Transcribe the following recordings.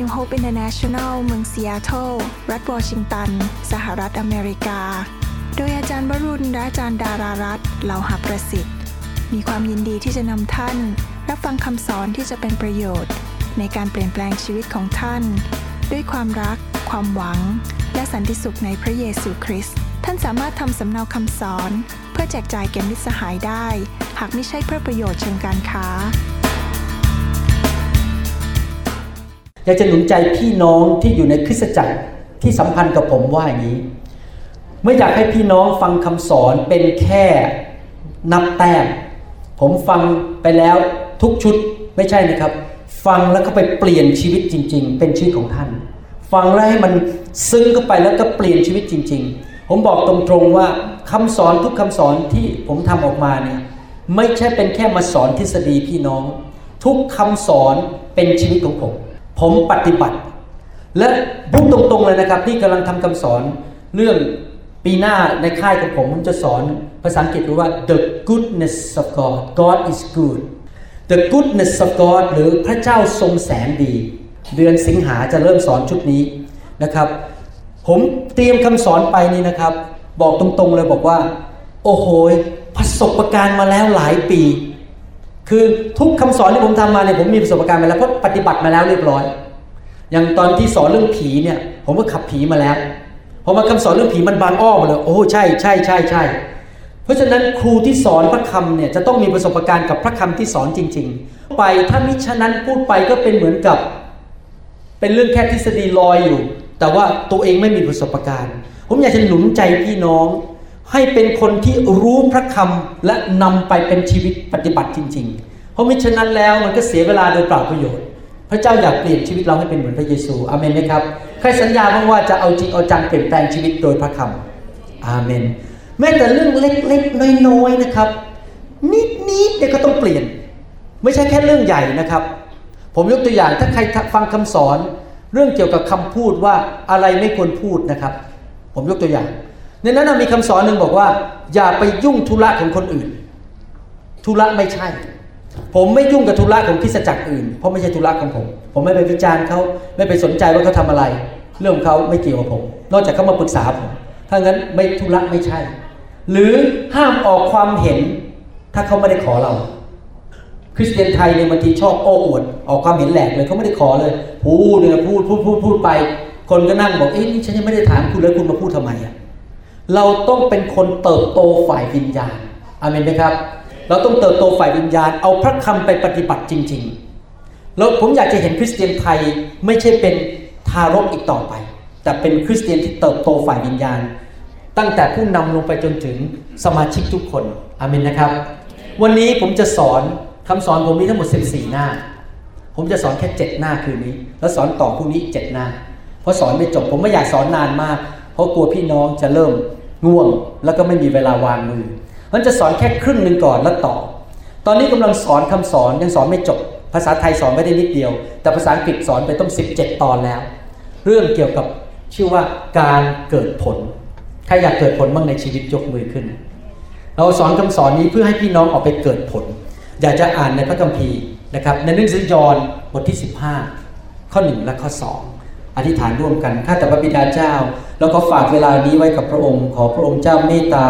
New Hope International เมือง Seattle รัฐวอชิงตันสหรัฐอเมริกาโดยอาจารย์วรุณและอาจารย์ดารารัตน์เหล่าหาประสิทธิ์มีความยินดีที่จะนำท่านรับฟังคำสอนที่จะเป็นประโยชน์ในการเปลี่ยนแปลงชีวิตของท่านด้วยความรักความหวังและสันติสุขในพระเยซูคริสต์ท่านสามารถทำสำเนาคำสอนเพื่อแจกจ่ายแก่มิตรสหายได้หากไม่ใช่เพื่อประโยชน์เชิงการค้าอยากจะหนุนใจพี่น้องที่อยู่ในคริสตจักรที่สัมพันธ์กับผมว่าอย่างนี้ไม่อยากให้พี่น้องฟังคำสอนเป็นแค่นับแต้มผมฟังไปแล้วทุกชุดไม่ใช่นะครับฟังแล้วก็ไปเปลี่ยนชีวิตจริงๆเป็นชีวิตของท่านฟังแล้วให้มันซึ้งเข้าไปแล้วก็เปลี่ยนชีวิตจริงๆผมบอกตรงๆว่าคำสอนทุกคำสอนที่ผมทำออกมาเนี่ยไม่ใช่เป็นแค่มาสอนทฤษฎีพี่น้องทุกคำสอนเป็นชีวิตของผมปฏิบัติและพูดตรงๆเลยนะครับที่กำลังทำคำสอนเรื่องปีหน้าในค่ายของผมจะสอนภาษาอังกฤษว่า the goodness of God God is good the goodness of God หรือพระเจ้าทรงแสนดีเดือนสิงหาจะเริ่มสอนชุดนี้นะครับผมเตรียมคำสอนไปนี่นะครับบอกตรงๆเลยบอกว่าโอ้โหประสบการณ์มาแล้วหลายปีคือทุกคำสอนที่ผมทำมาเนี่ยผมมีประสบการณ์มาแล้วเพราะปฏิบัติมาแล้วเรียบร้อยอย่างตอนที่สอนเรื่องผีเนี่ยผมก็ขับผีมาแล้วพอมาคำสอนเรื่องผีมันบางอ้อมาเลยโอ้ใช่ใช่ใช่ใช่เพราะฉะนั้นครูที่สอนพระคำเนี่ยจะต้องมีประสบการณ์กับพระคำที่สอนจริงๆไปถ้ามิฉะนั้นพูดไปก็เป็นเหมือนกับเป็นเรื่องแค่ทฤษฎีลอยอยู่แต่ว่าตัวเองไม่มีประสบการณ์ผมอยากจะหนุนใจพี่น้องให้เป็นคนที่รู้พระคำและนำไปเป็นชีวิตปฏิบัติจริงๆเพราะมิฉะนั้นแล้วมันก็เสียเวลาโดยเปล่าประโยชน์พระเจ้าอยากเปลี่ยนชีวิตเราให้เป็นเหมือนพระเยซูอาเมนไหมครับใครสัญญาบ้างว่าจะเอาจริงเอาจังเปลี่ยนแปลงชีวิตโดยพระคำอาเมนแม้แต่เรื่องเล็กๆน้อยๆนะครับนิดๆเนี่ยก็ต้องเปลี่ยนไม่ใช่แค่เรื่องใหญ่นะครับผมยกตัวอย่างถ้าใครฟังคำสอนเรื่องเกี่ยวกับคำพูดว่าอะไรไม่ควรพูดนะครับผมยกตัวอย่างในนั้นมีคำสอนหนึ่งบอกว่าอย่าไปยุ่งธุระของคนอื่นธุระไม่ใช่ผมไม่ยุ่งกับธุระของคริสตจักรอื่นเพราะไม่ใช่ธุระของผมไม่ไปวิจารณ์เขาไม่ไปสนใจว่าเขาทำอะไรเรื่องของเขาไม่เกี่ยวกับผมนอกจากเขามาปรึกษาผมถ้างั้นไม่ธุระไม่ใช่หรือห้ามออกความเห็นถ้าเขาไม่ได้ขอเราคริสเตียนไทยเนี่ยบางทีชอบโอ้อวดออกความเห็นแหลกเลยเขาไม่ได้ขอเลยพูดไปคนก็นั่งบอกเอ๊ะนี่ฉันยังไม่ได้ถามคุณเลยคุณมาพูดทำไมอ่ะเราต้องเป็นคนเติบโตฝ่ายวิญญาณอาเมนไหมครับเราต้องเติบโตฝ่ายวิญญาณเอาพระคำไปปฏิบัติจริงๆแล้วผมอยากจะเห็นคริสเตียนไทยไม่ใช่เป็นทารกอีกต่อไปแต่เป็นคริสเตียนที่เติบโตฝ่ายวิญญาณตั้งแต่ผู้นำลงไปจนถึงสมาชิกทุกคนอาเมนนะครับวันนี้ผมจะสอนคำสอนผมมีทั้งหมด14หน้าผมจะสอนแค่7หน้าคืนนี้แล้วสอนต่อพรุ่งนี้7หน้าเพราะสอนไม่จบผมไม่อยากสอนนานมากเพราะกลัวพี่น้องจะเริ่มง่วงแล้วก็ไม่มีเวลาวางมือมันจะสอนแค่ครึ่งนึงก่อนแล้วต่อตอนนี้กำลังสอนคำสอนยังสอนไม่จบภาษาไทยสอนไม่ได้นิดเดียวแต่ภาษาอังกฤษสอนไปต้อง17ตอนแล้วเรื่องเกี่ยวกับชื่อว่าการเกิดผลใครอยากเกิดผลบ้างในชีวิตยกมือขึ้นเราสอนคำสอนนี้เพื่อให้พี่น้องออกไปเกิดผลอยากจะอ่านในพระคัมภีร์นะครับในหนังสือยอห์นบทที่15ข้อ1และข้อ2อธิษฐานร่วมกันข้าแต่พระบิดาเจ้าแล้วก็ฝากเวลานี้ไว้กับพระองค์ขอพระองค์เจ้าเมตตา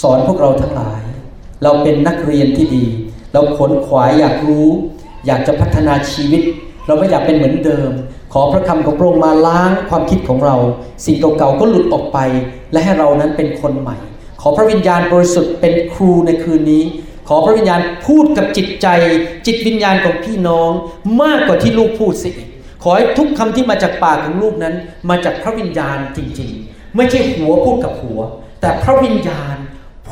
สอนพวกเราทั้งหลายเราเป็นนักเรียนที่ดีเราขนขวายอยากรู้อยากจะพัฒนาชีวิตเราไม่อยากเป็นเหมือนเดิมขอพระคำของพระองค์มาล้างความคิดของเราสิ่งเก่าๆก็หลุดออกไปและให้เรานั้นเป็นคนใหม่ขอพระวิญญาณบริสุทธิ์เป็นครูในคืนนี้ขอพระวิญญาณพูดกับจิตใจจิตวิญญาณของพี่น้องมากกว่าที่ลูกพูดสิขอให้ทุกคำที่มาจากปากของลูกนั้นมาจากพระวิญญาณจริงๆไม่ใช่หัวพูดกับหัวแต่พระวิญญาณ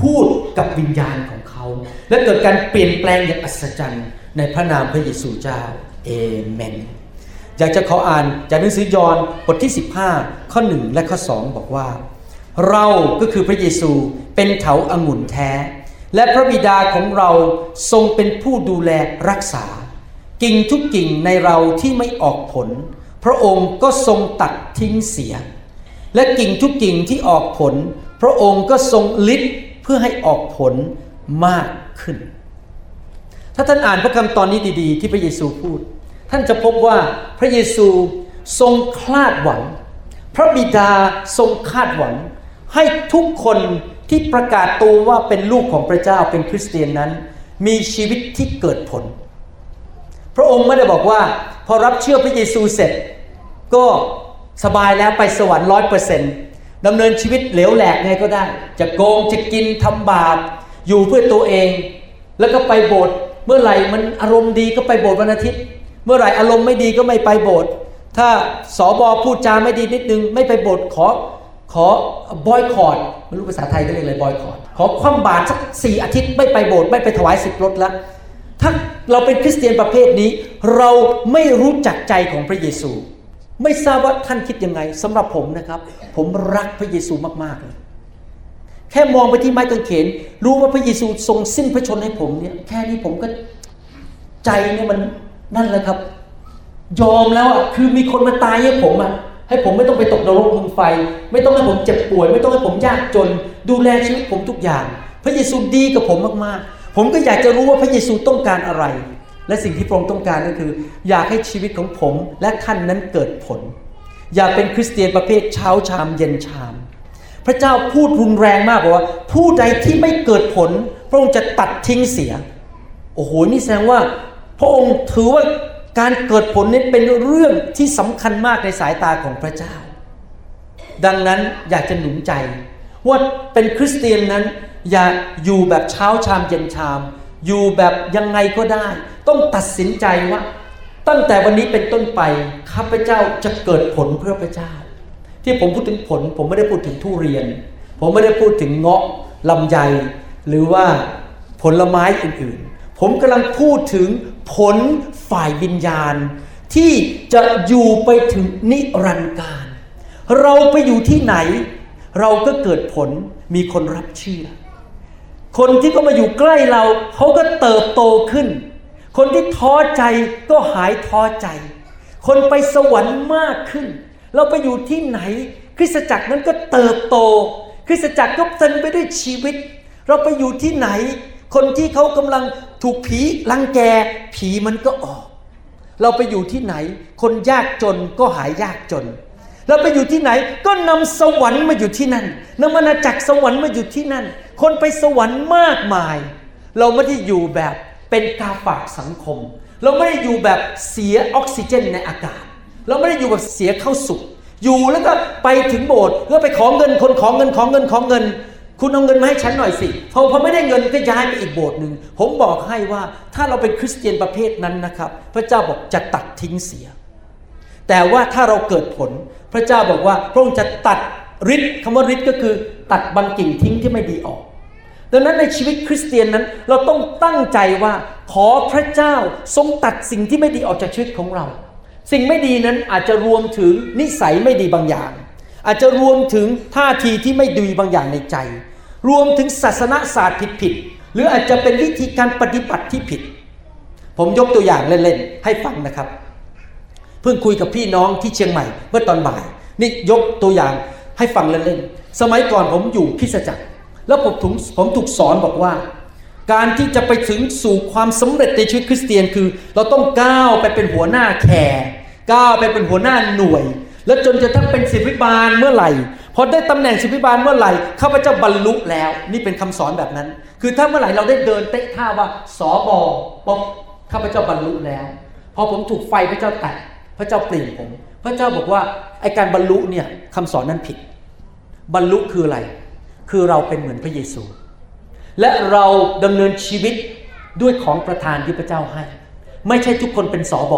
พูดกับวิญญาณของเขาและเกิดการเปลี่ยนแปลงอย่างอัศจรรย์ในพระนามพระเยซูเจ้าเอเมนอยากจะขออ่านจากหนังสือยอห์นบทที่15ข้อ1และข้อ2บอกว่าเราก็คือพระเยซูเป็นเถาองุ่นแท้และพระบิดาของเราทรงเป็นผู้ดูแลรักษากิ่งทุกกิ่งในเราที่ไม่ออกผลพระองค์ก็ทรงตัดทิ้งเสียและกิ่งทุกกิ่งที่ออกผลพระองค์ก็ทรงลิดเพื่อให้ออกผลมากขึ้นถ้าท่านอ่านพระคำตอนนี้ดีๆที่พระเยซูพูดท่านจะพบว่าพระเยซู ทรงคาดหวังพระบิดาทรงคาดหวังให้ทุกคนที่ประกาศตัวว่าเป็นลูกของพระเจ้าเป็นคริสเตียนนั้นมีชีวิตที่เกิดผลพระองค์ไม่ได้บอกว่าพอรับเชื่อพระเยซูเสร็จก็สบายแล้วไปสวรรค์ 100% ดำเนินชีวิตเหลวแหลกไงก็ได้จะโกงจะกินทำบาปอยู่เพื่อตัวเองแล้วก็ไปโบสถ์เมื่อไหร่มันอารมณ์ดีก็ไปโบสถ์วันอาทิตย์เมื่อไหร่อารมณ์ไม่ดีก็ไม่ไปโบสถ์ถ้าสบพูดจาไม่ดีนิดนึงไม่ไปโบสถ์ขอ boycott ไม่รู้ภาษาไทยก็เรียกอะไร boycott ขอคว่ำบาตรสัก4อาทิตย์ไม่ไปโบสถ์ไม่ไปถวาย10รถละถ้าเราเป็นคริสเตียนประเภทนี้เราไม่รู้จักใจของพระเยซูไม่ทราบว่าท่านคิดยังไงสำหรับผมนะครับผมรักพระเยซูมากๆเลยแค่มองไปที่ไม้กางเขนรู้ว่าพระเยซูทรงสิ้นพระชนม์ให้ผมเนี่ยแค่นี้ผมก็ใจเนี่ยมันนั่นแหละครับยอมแล้วอ่ะคือมีคนมาตายให้ผมอ่ะให้ผมไม่ต้องไปตกนรกไฟไม่ต้องให้ผมเจ็บป่วยไม่ต้องให้ผมยากจนดูแลชีวิตผมทุกอย่างพระเยซูดีกับผมมากๆผมก็อยากจะรู้ว่าพระเยซูต้องการอะไรและสิ่งที่พระองค์ต้องการก็คืออยากให้ชีวิตของผมและท่านนั้นเกิดผลอยากเป็นคริสเตียนประเภทเช้าชามเย็นชามพระเจ้าพูดรุนแรงมากบอกว่าผู้ใดที่ไม่เกิดผลพระองค์จะตัดทิ้งเสียโอ้โหนี่แสดงว่าพระองค์ถือว่าการเกิดผลนี้เป็นเรื่องที่สำคัญมากในสายตาของพระเจ้าดังนั้นอยากจะหนุนใจว่าเป็นคริสเตียนนั้นอย่าอยู่แบบเช้าชามเย็นชามอยู่แบบยังไงก็ได้ต้องตัดสินใจว่าตั้งแต่วันนี้เป็นต้นไปข้าพเจ้าจะเกิดผลเพื่อพระเจ้าที่ผมพูดถึงผลผมไม่ได้พูดถึงทุเรียนผมไม่ได้พูดถึงเงาะลำไยหรือว่าผลไม้อื่นๆผมกำลังพูดถึงผลฝ่ายวิญญาณที่จะอยู่ไปถึงนิรันดร์กาลเราไปอยู่ที่ไหนเราก็เกิดผลมีคนรับเชื่อคนที่ก็มาอยู่ใกล้เราเขาก็เติบโตขึ้นคนที่ท้อใจก็หายท้อใจคนไปสวรรค์มากขึ้นเราไปอยู่ที่ไหนคริสตจักรนั้นก็เติบโตคริสตจักรก็เต็มไปด้วยชีวิตเราไปอยู่ที่ไหนคนที่เขากำลังถูกผีรังแกผีมันก็ออกเราไปอยู่ที่ไหนคนยากจนก็หายยากจนเราไปอยู่ที่ไหนก็นำสวรรค์มาอยู่ที่นั่นนำอาณาจักรสวรรค์มาอยู่ที่นั่นคนไปสวรรค์มากมายเราไม่ได้อยู่แบบเป็นกาฝากสังคมเราไม่ได้อยู่แบบเสียออกซิเจนในอากาศเราไม่ได้อยู่แบบเสียข้าวสุกอยู่แล้วก็ไปถึงโบสถ์แล้วไปขอเงินคนขอเงินคุณเอาเงินมาให้ฉันหน่อยสิพอไม่ได้เงินก็ย้ายไปอีกโบสถ์นึงผมบอกให้ว่าถ้าเราเป็นคริสเตียนประเภทนั้นนะครับพระเจ้าบอกจะตัดทิ้งเสียแต่ว่าถ้าเราเกิดผลพระเจ้าบอกว่าพระองค์จะตัดฤทธิ์คำว่าฤทธิ์ก็คือตัดบางกิ่งทิ้งที่ไม่ดีออกดังนั้นในชีวิตคริสเตียนนั้นเราต้องตั้งใจว่าขอพระเจ้าทรงตัดสิ่งที่ไม่ดีออกจากชีวิตของเราสิ่งไม่ดีนั้นอาจจะรวมถึงนิสัยไม่ดีบางอย่างอาจจะรวมถึงท่าทีที่ไม่ดีบางอย่างในใจรวมถึงศาสนศาสตร์ผิดๆหรืออาจจะเป็นวิธีการปฏิบัติที่ผิดผมยกตัวอย่างเล่นๆให้ฟังนะครับเพิ่งคุยกับพี่น้องที่เชียงใหม่เมื่อตอนบ่ายนี่ยกตัวอย่างให้ฟังเล่นๆสมัยก่อนผมอยู่คริสตจักรแล้วผมถูกสอนบอกว่าการที่จะไปถึงสู่ความสำเร็จในชีวิตคริสเตียนคือเราต้องก้าวไปเป็นหัวหน้าแคร์ก้าวไปเป็นหัวหน้าหน่วยแล้วจนจะต้องเป็นศิวิบาลเมื่อไหร่พอได้ตำแหน่งศิวิบาลเมื่อไหร่ข้าพเจ้าบรรลุแล้วนี่เป็นคำสอนแบบนั้นคือถ้าเมื่อไหร่เราได้เดินเตะท่าว่าสบปุ๊บข้าพเจ้าบรรลุแล้วพอผมถูกไฟพระเจ้าแตะพระเจ้าเปลี่ยนผมพระเจ้าบอกว่าไอ้การบรรลุเนี่ยคำสอนนั้นผิดบรรลุคืออะไรคือเราเป็นเหมือนพระเยซูและเราดำเนินชีวิตด้วยของประทานที่พระเจ้าให้ไม่ใช่ทุกคนเป็นสบ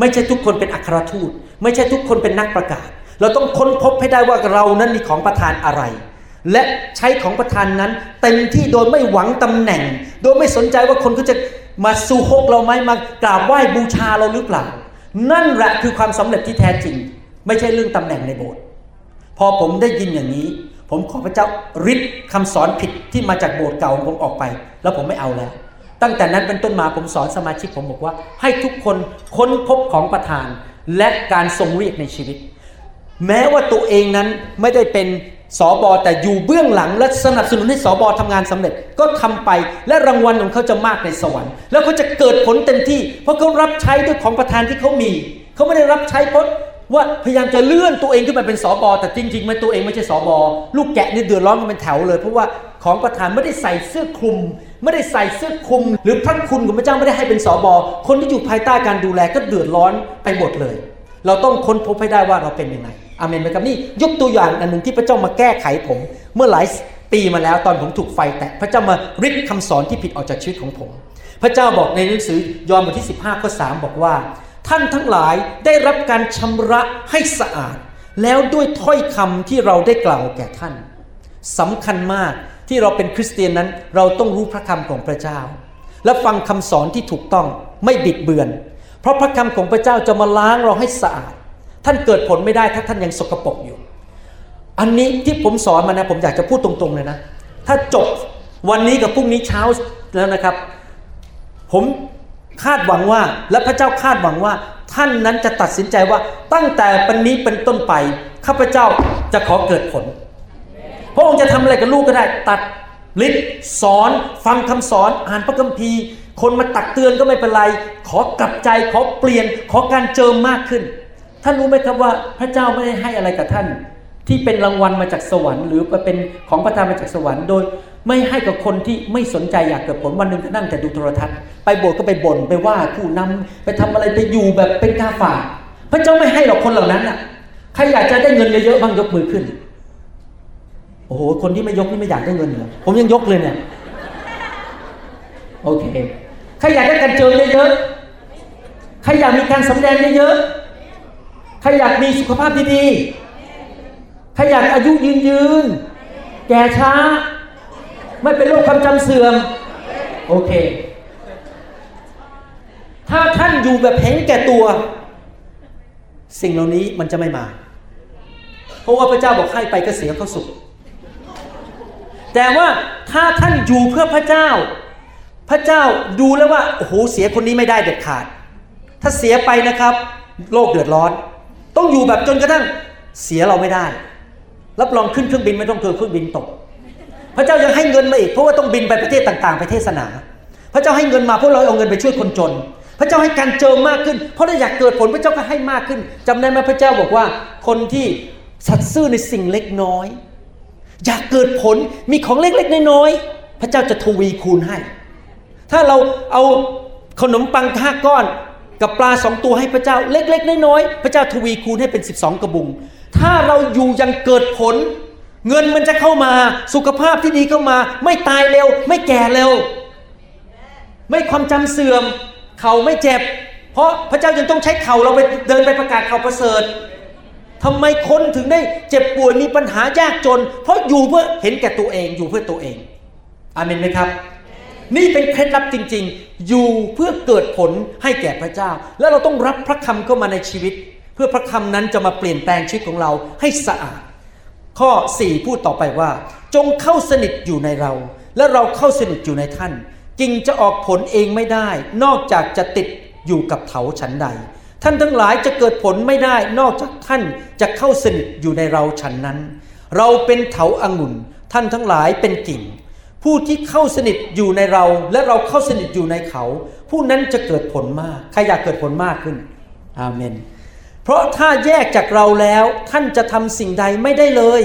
ไม่ใช่ทุกคนเป็นอัครทูตไม่ใช่ทุกคนเป็นนักประกาศเราต้องค้นพบให้ได้ว่าเรานั้นมีของประทานอะไรและใช้ของประทานนั้นเต็มที่โดยไม่หวังตำแหน่งโดยไม่สนใจว่าคนเขาจะมาซูฮกเราไหมมากราบไหว้บูชาเราหรือเปล่านั่นแหละคือความสำเร็จที่แท้จริงไม่ใช่เรื่องตำแหน่งในโบสถ์พอผมได้ยินอย่างนี้ผมขอพระเจ้าริดคำสอนผิดที่มาจากโบสถ์เก่าของผมออกไปแล้วผมไม่เอาแล้วตั้งแต่นั้นเป็นต้นมาผมสอนสมาชิกผมบอกว่าให้ทุกคนค้นพบของประทานและการทรงเรียกในชีวิตแม้ว่าตัวเองนั้นไม่ได้เป็นสบแต่อยู่เบื้องหลังและสนับสนุนให้สบทำงานสำเร็จก็ทำไปและรางวัลของเขาจะมากในสวรรค์แล้วเขาจะเกิดผลเต็มที่เพราะเขารับใช้ด้วยของประทานที่เขามีเขาไม่ได้รับใช้เพราะ ว่าพยายามจะเลื่อนตัวเองขึ้นมาเป็นสบแต่จริงๆมันตัวเองไม่ใช่สบลูกแกะนี่เดือดร้อนกันเป็นแถวเลยเพราะว่าของประธานไม่ได้ใส่เสื้อคลุมไม่ได้ใส่เสื้อคลุมหรือพระคุณของพระเจ้าไม่ได้ให้เป็นสบคนที่อยู่ภายใต้การดูแลก็เดือดร้อนไปหมดเลยเราต้องค้นพบให้ได้ว่าเราเป็นยังไงอาเมนไหมครับนี่ยกตัวอย่างอันนึงที่พระเจ้ามาแก้ไขผมเมื่อหลายปีมาแล้วตอนผมถูกไฟแตะพระเจ้ามาริดคำสอนที่ผิดออกจากชีวิตของผมพระเจ้าบอกในหนังสือยอห์นบทที่15ข้อ3บอกว่าท่านทั้งหลายได้รับการชำระให้สะอาดแล้วด้วยถ้อยคำที่เราได้กล่าวแก่ท่านสำคัญมากที่เราเป็นคริสเตียนนั้นเราต้องรู้พระคำของพระเจ้าและฟังคำสอนที่ถูกต้องไม่บิดเบือนเพราะพระคำของพระเจ้าจะมาล้างเราให้สะอาดท่านเกิดผลไม่ได้ถ้าท่านยังสกปรกอยู่อันนี้ที่ผมสอนมานะผมอยากจะพูดตรงๆเลยนะถ้าจบวันนี้กับพรุ่งนี้เช้าแล้วนะครับผมคาดหวังว่าและพระเจ้าคาดหวังว่าท่านนั้นจะตัดสินใจว่าตั้งแต่ปัจจุบันนี้เป็นต้นไปข้าพเจ้าจะขอเกิดผลพระองค์จะทำอะไรกับลูกก็ได้ตัดฤทธิ์สอนฟังคำสอนอ่านพระคัมภีร์คนมาตักเตือนก็ไม่เป็นไรขอกลับใจขอเปลี่ยนขอการเจิมมากขึ้นท่านรู้ไหมครับว่าพระเจ้าไม่ได้ให้อะไรกับท่านที่เป็นรางวัลมาจากสวรรค์หรือเป็นของประทานมาจากสวรรค์โดยไม่ให้กับคนที่ไม่สนใจอยากเกิดผลวันนึงก็นั่งแต่ดูโทรทัศน์ไปโบสถ์ก็ไปบ่นไปว่าผู้นำไปทำอะไรไปอยู่แบบเป็นกาฝากพระเจ้าไม่ให้หรอกคนเหล่านั้นน่ะใครอยากจะได้เงินเยอะๆบ้างยกมือขึ้นโอ้โหคนที่ไม่ยกนี่ไม่อยากได้เงินเหรอผมยังยกเลยเนี่ยโอเคใครอยากได้การเจอเยอะๆใครอยากมีการสำแดงเยอะๆใครอยากมีสุขภาพดีๆใครอยากอายุยืนๆแก่ช้าไม่เป็นโรคความจำเสื่อมโอเคถ้าท่านอยู่แบบเห็นแก่ตัวสิ่งเหล่านี้มันจะไม่มาเพราะว่าพระเจ้าบอกให้ไปก็เสียเข้าสุขแต่ว่าถ้าท่านอยู่เพื่อพระเจ้าพระเจ้าดูแล้วว่าโอ้โหเสียคนนี้ไม่ได้เด็ดขาดถ้าเสียไปนะครับโลกเดือดร้อนต้องอยู่แบบจนกระทั่งเสียเราไม่ได้รับรองขึ้นเครื่องบินไม่ต้องเกิดเครื่องบินตกพระเจ้ายังให้เงินมาอีกเพราะว่าต้องบินไปประเทศต่างๆไปเทศนาพระเจ้าให้เงินมาเพราะเราเอาเงินไปช่วยคนจนพระเจ้าให้การเจิมมากขึ้นเพราะเราอยากเกิดผลพระเจ้าก็ให้มากขึ้นจำได้ไหมพระเจ้าบอกว่าคนที่สัตย์ซื่อในสิ่งเล็กน้อยอยากเกิดผลมีของเล็กๆน้อยๆพระเจ้าจะทวีคูณให้ถ้าเราเอาขนมปัง5ก้อนกับปลา2ตัวให้พระเจ้าเล็กๆน้อยๆพระเจ้าทวีคูณให้เป็น12กระบุงถ้าเราอยู่อย่างเกิดผลเงินมันจะเข้ามาสุขภาพที่ดีเข้ามาไม่ตายเร็วไม่แก่เร็วไม่ความจำเสื่อมเข่าไม่เจ็บเพราะพระเจ้ายังต้องใช้เข่าเราไปเดินไปประกาศข่าวประเสริฐทำไมคนถึงได้เจ็บป่วยมีปัญหายากจนเพราะอยู่เพื่อเห็นแก่ตัวเองอยู่เพื่อตัวเองอาเมนไหมครับนี่เป็นเคล็ดลับจริงๆอยู่เพื่อเกิดผลให้แก่พระเจ้าแล้วเราต้องรับพระคำเข้ามาในชีวิตเพื่อพระคำนั้นจะมาเปลี่ยนแปลงชีวิตของเราให้สะอาดข้อ4พูดต่อไปว่าจงเข้าสนิทอยู่ในเราและเราเข้าสนิทอยู่ในท่านกิ่งจะออกผลเองไม่ได้นอกจากจะติดอยู่กับเถาฉันใดท่านทั้งหลายจะเกิดผลไม่ได้นอกจากท่านจะเข้าสนิทอยู่ในเราฉันนั้นเราเป็นเถาองุ่นท่านทั้งหลายเป็นกิ่งผู้ที่เข้าสนิทอยู่ในเราและเราเข้าสนิทอยู่ในเขาผู้นั้นจะเกิดผลมากใครอยากเกิดผลมากขึ้นอาเมนเพราะถ้าแยกจากเราแล้วท่านจะทำสิ่งใดไม่ได้เลย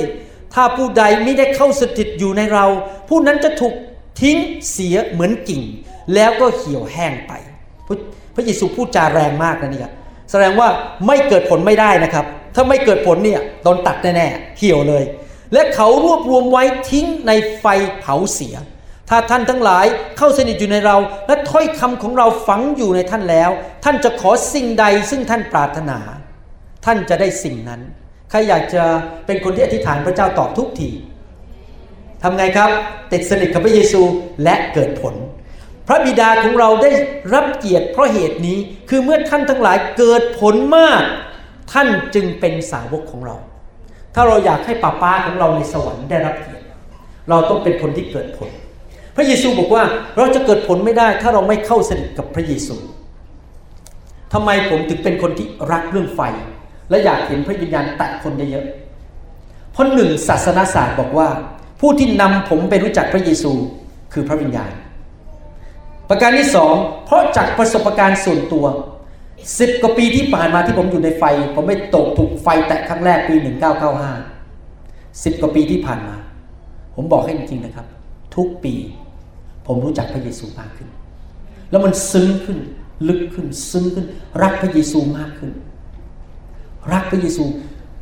ถ้าผู้ใดไม่ได้เข้าสถิตอยู่ในเราผู้นั้นจะถูกทิ้งเสียเหมือนกิ่งแล้วก็เหี่ยวแห้งไปพระเยซูพูดจาแรงมากนะเนี่ยแสดงว่าไม่เกิดผลไม่ได้นะครับถ้าไม่เกิดผลเนี่ยโดนตัดแน่ๆเหี่ยวเลยและเขารวบรวมไว้ทิ้งในไฟเผาเสียถ้าท่านทั้งหลายเข้าสนิทอยู่ในเราและถ้อยคำของเราฝังอยู่ในท่านแล้วท่านจะขอสิ่งใดซึ่งท่านปรารถนาท่านจะได้สิ่งนั้นใครอยากจะเป็นคนที่อธิษฐานพระเจ้าตอบทุกทีทำไงครับติดสนิทกับพระเยซูและเกิดผลพระบิดาของเราได้รับเกียรติเพราะเหตุนี้คือเมื่อท่านทั้งหลายเกิดผลมากท่านจึงเป็นสาวกของเราถ้าเราอยากให้ป้าของเราในสวรรค์ได้รับเกียรติเราต้องเป็นคนที่เกิดผลพระเยซูบอกว่าเราจะเกิดผลไม่ได้ถ้าเราไม่เข้าสนิทกับพระเยซูทำไมผมถึงเป็นคนที่รักเรื่องไฟและอยากเห็นพระวิญญาณแตะคนเยอะๆเพราะหนึ่งศาสนศาสตร์บอกว่าผู้ที่นำผมไปรู้จักพระเยซูคือพระวิญญาณประการที่2เพราะจากประสบการณ์ส่วนตัว 10 กว่าปีที่ผ่านมาที่ผมอยู่ในไฟผมไม่ตกถูกไฟแตะครั้งแรกปี1995 10 กว่าปีที่ผ่านมาผมบอกให้จริงๆนะครับทุกปีผมรู้จักพระเยซูมากขึ้นแล้วมันซึ้งขึ้นลึกขึ้นซึ้งขึ้นรักพระเยซูมากขึ้นรักพระเยซู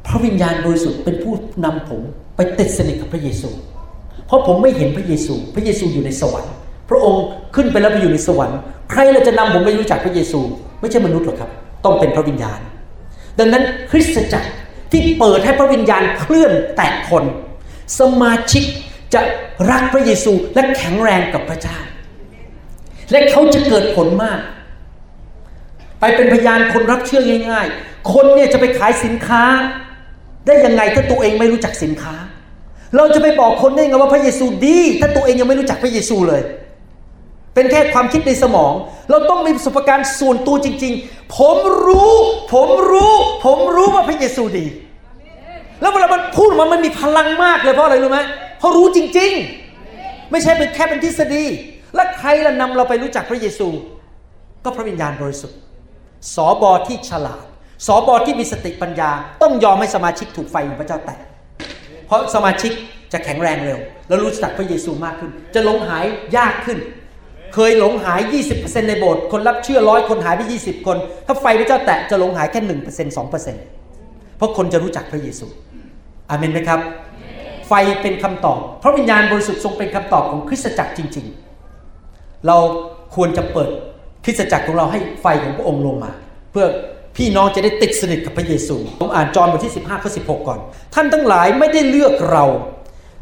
พระวิญญาณบริสุทธิ์เป็นผู้นำผมไปติดสนิทกับพระเยซูเพราะผมไม่เห็นพระเยซูพระเยซูอยู่ในสวรรค์พระองค์ขึ้นไปแล้วไปอยู่ในสวรรค์ใครเราจะนำผมไปรู้จักพระเยซูไม่ใช่มนุษย์หรอกครับต้องเป็นพระวิญญาณดังนั้นคริสตจักรที่เปิดให้พระวิญญาณเคลื่อนแตะคนสมาชิกจะรักพระเยซูและแข็งแรงกับพระเจ้าและเขาจะเกิดผลมากไปเป็นพยานคนรับเชื่อง่ายๆคนเนี่ยจะไปขายสินค้าได้ยังไงถ้าตัวเองไม่รู้จักสินค้าเราจะไปบอกคนได้ไงว่าพระเยซูดีถ้าตัวเองยังไม่รู้จักพระเยซูเลยเป็นแค่ความคิดในสมองเราต้องมีประสบการณ์ส่วนตัวจริงๆผมรู้ว่าพระเยซูดีแล้วเวลามันพูดมามันมีพลังมากเลยเพราะอะไรรู้ไหมเพราะรู้จริงๆไม่ใช่เป็นแค่เป็นทฤษฎีและใครล่ะนำเราไปรู้จักพระเยซูก็พระวิญญาณบริสุทธิ์สบที่ฉลาดสบที่มีสติปัญญาต้องยอมให้สมาชิกถูกไฟของพระเจ้าแตะเพราะสมาชิกจะแข็งแรงเร็วและรู้จักพระเยซูมากขึ้นจะหลงหายยากขึ้นเคยหลงหาย 20% ในโบสถ์คนรับเชื่อ100คนหายไป20คนถ้าไฟพระเจ้าแตะจะหลงหายแค่ 1% 2% เพราะคนจะรู้จักพระเยซูอาเมนมั้ยครับไฟเป็นคำตอบพระวิญญาณบริสุทธิ์ทรงเป็นคำตอบของคริสตจักรจริงๆเราควรจะเปิดคริสตจักรของเราให้ไฟของพระองค์ลงมาเพื่อพี่น้องจะได้ติดสนิทกับพระเยซูผมอ่านจอห์นบทที่15ข้อ16ก่อนท่านทั้งหลายไม่ได้เลือกเรา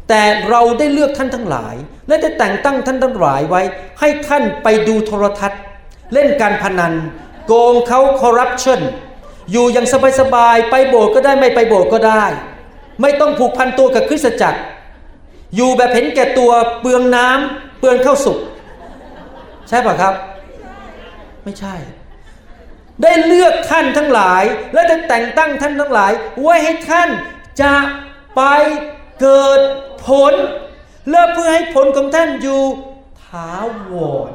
แต่เราได้เลือกท่านทั้งหลายและได้แต่งตั้งท่านทั้งหลายไว้ให้ท่านไปดูโทรทัศน์เล่นการพนันโกงเขาคอร์รัปชันอยู่อย่างสบายๆไปโบสถ์ก็ได้ไม่ไปโบสถ์ก็ได้ไม่ต้องผูกพันตัวกับคริสตจักรอยู่แบบเห็นแก่ตัวเปลืองน้ำเปลืองข้าวสุกใช่ป่ะครับไม่ใช่ได้เลือกท่านทั้งหลายและได้แต่งตั้งท่านทั้งหลายไว้ให้ท่านจะไปเกิดผลและเพื่อให้ผลของท่านอยู่ถาวร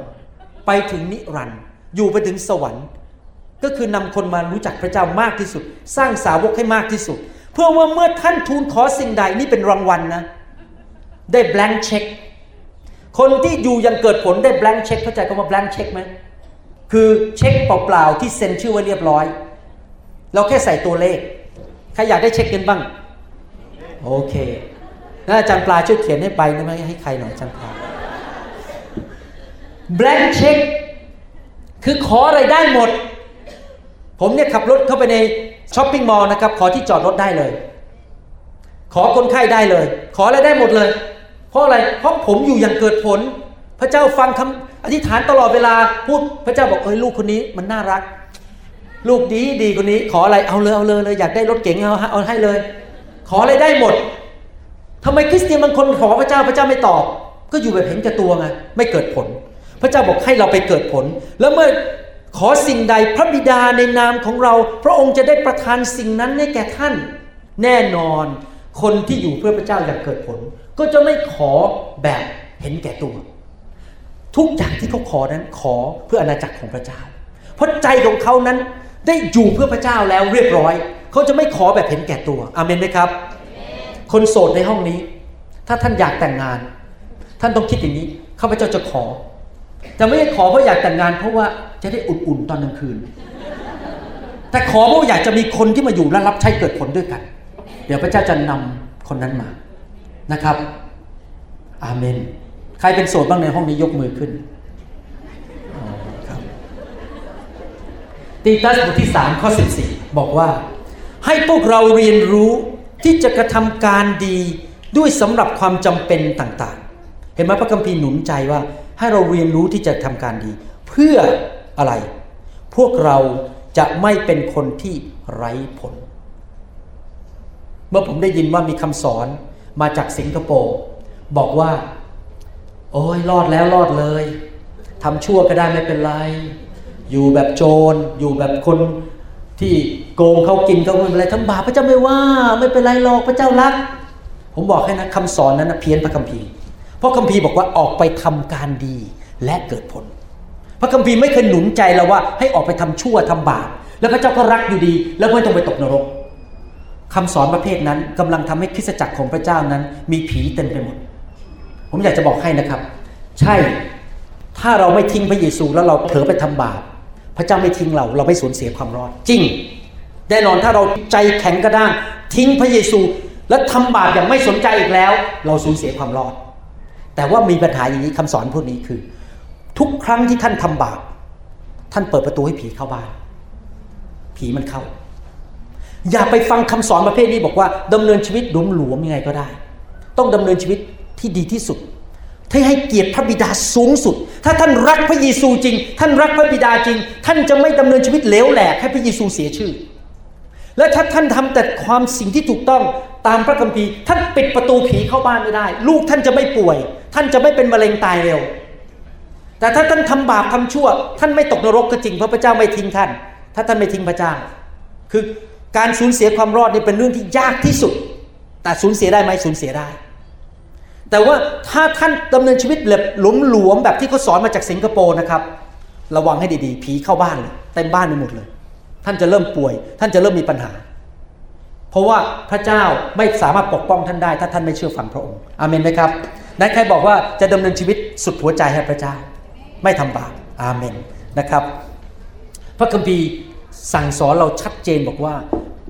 ไปถึงนิรันดร์อยู่ไปถึงสวรรค์ก็คือนำคนมารู้จักพระเจ้ามากที่สุดสร้างสาวกให้มากที่สุดเพื่อว่าเมื่อท่านทูลขอสิ่งใดนี่เป็นรางวัล นะได้แบงค์เช็คคนที่อยู่ยังเกิดผลได้แบงค์เช็คเข้าใจคำว่าแบงค์เช็คไหมคือเช็คเปล่าๆที่เซ็นชื่อไว้เรียบร้อยเราแค่ใส่ตัวเลขใครอยากได้เช็คกันบ้างโอเคน่าอาจารย์ปลาช่วยเขียนให้ไปนะให้ใครหน่อยอาจารย์ปลา blank check คือขออะไรได้หมดผมเนี่ยขับรถเข้าไปในช้อปปิ้งมอลล์นะครับขอที่จอดรถได้เลยขอคนไข้ได้เลยขออะไรได้หมดเลยเพราะอะไรเพราะผมอยู่อย่างเกิดผลพระเจ้าฟังคำอธิษฐานตลอดเวลาพูดพระเจ้าบอกเอ้ยลูกคนนี้มันน่ารักลูกดีดีคนนี้ขออะไรเอาเลยอยากได้รถเก๋งเอาให้เลยขออะไรได้หมดทำไมคริสเตียนบางคนขอพระเจ้าไม่ตอบก็อยู่แบบเห็นแก่ตัวไงไม่เกิดผลพระเจ้าบอกให้เราไปเกิดผลแล้วเมื่อขอสิ่งใดพระบิดาในนามของเราพระองค์จะได้ประทานสิ่งนั้นให้แก่ท่านแน่นอนคนที่อยู่เพื่อพระเจ้าอยากเกิดผลก็จะไม่ขอแบบเห็นแก่ตัวทุกอย่างที่เขาขอนั้นขอเพื่ออาณาจักรของพระเจ้าเพราะใจของเขานั้นได้อยู่เพื่อพระเจ้าแล้วเรียบร้อยเขาจะไม่ขอแบบเห็นแก่ตัวอาเมนไหมครับคนโสดในห้องนี้ถ้าท่านอยากแต่งงานท่านต้องคิดอย่างนี้ข้าพเจ้าจะขอแต่ไม่ได้ขอเพราะอยากแต่งงานเพราะว่าจะได้อุ่นๆตอนกลางคืนแต่ขอเพราะอยากจะมีคนที่มาอยู่และรับใช้เกิดผลด้วยกันเดี๋ยวพระเจ้าจะนำคนนั้นมานะครับอาเมนใครเป็นโสดบ้างในห้องนี้ยกมือขึ้นตีตัสบทที่3ข้อ14บอกว่าให้พวกเราเรียนรู้ที่จะกระทำการดีด้วยสำหรับความจำเป็นต่างๆเห็นไหมพระคัมภีร์หนุนใจว่าให้เราเรียนรู้ที่จะทำการดีเพื่ออะไรพวกเราจะไม่เป็นคนที่ไร้ผลเมื่อผมได้ยินว่ามีคำสอนมาจากสิงคโปร์บอกว่าโอ้ยรอดแล้วรอดเลยทำชั่วก็ได้ไม่เป็นไรอยู่แบบโจรอยู่แบบคนที่โกงเขากินเขาไม่เป็นไรทำบาปพระเจ้าไม่ว่าไม่เป็นไรหรอกพระเจ้ารักผมบอกให้นะคำสอนนั้นนะเพี้ยนพระคัมภีร์เพราะคัมภีร์บอกว่าออกไปทำการดีและเกิดผล พระคัมภีร์ไม่เคยหนุนใจเราว่าให้ออกไปทำชั่วทำบาปแล้วพระเจ้าก็รักอยู่ดีแล้วไม่ต้องไปตกนรกคำสอนประเภทนั้นกำลังทำให้คริสตจักรของพระเจ้านั้นมีผีเต็มไปหมดผมอยากจะบอกให้นะครับใช่ถ้าเราไม่ทิ้งพระเยซูแล้วเราเผลอไปทำบาปพระเจ้าไม่ทิ้งเราเราไม่สูญเสียความรอดจริงแน่นอนถ้าเราใจแข็งกระด้างทิ้งพระเยซูและทำบาปอย่างไม่สนใจอีกแล้วเราสูญเสียความรอดแต่ว่ามีปัญหาอย่างนี้คำสอนพวกนี้คือทุกครั้งที่ท่านทำบาปท่านเปิดประตูให้ผีเข้าบ้านผีมันเข้าอย่าไปฟังคำสอนประเภทนี้บอกว่าดำเนินชีวิตหลวมๆยังไงก็ได้ต้องดำเนินชีวิตที่ดีที่สุดที่ให้เกียรติพระบิดาสูงสุดถ้าท่านรักพระเยซูจริงท่านรักพระบิดาจริงท่านจะไม่ดำเนินชีวิตเหลวแหลกให้พระเยซูเสียชื่อและถ้าท่านทำแต่ความสิ่งที่ถูกต้องตามพระคัมภีร์ท่านปิดประตูผีเข้าบ้านไม่ได้ลูกท่านจะไม่ป่วยท่านจะไม่เป็นมะเร็งตายเร็วแต่ถ้าท่านทำบาปทำชั่วท่านไม่ตกนรกก็จริงเพราะพระเจ้าไม่ทิ้งท่านถ้าท่านไม่ทิ้งพระเจ้าคือการสูญเสียความรอดนี่เป็นเรื่องที่ยากที่สุดแต่สูญเสียได้ไหมสูญเสียได้แต่ว่าถ้าท่านดำเนินชีวิตแบบหลวมๆแบบที่เขาสอนมาจากสิงคโปร์นะครับระวังให้ดีๆผีเข้าบ้านเลยเต็มบ้านไปหมดเลยท่านจะเริ่มป่วยท่านจะเริ่มมีปัญหาเพราะว่าพระเจ้าไม่สามารถปกป้องท่านได้ถ้าท่านไม่เชื่อฟังพระองค์อาเมนไหมครับไหนใครบอกว่าจะดำเนินชีวิตสุดหัวใจให้พระเจ้าไม่ทำบาปอาเมนนะครับพระคัมภีร์สั่งสอนเราชัดเจนบอกว่า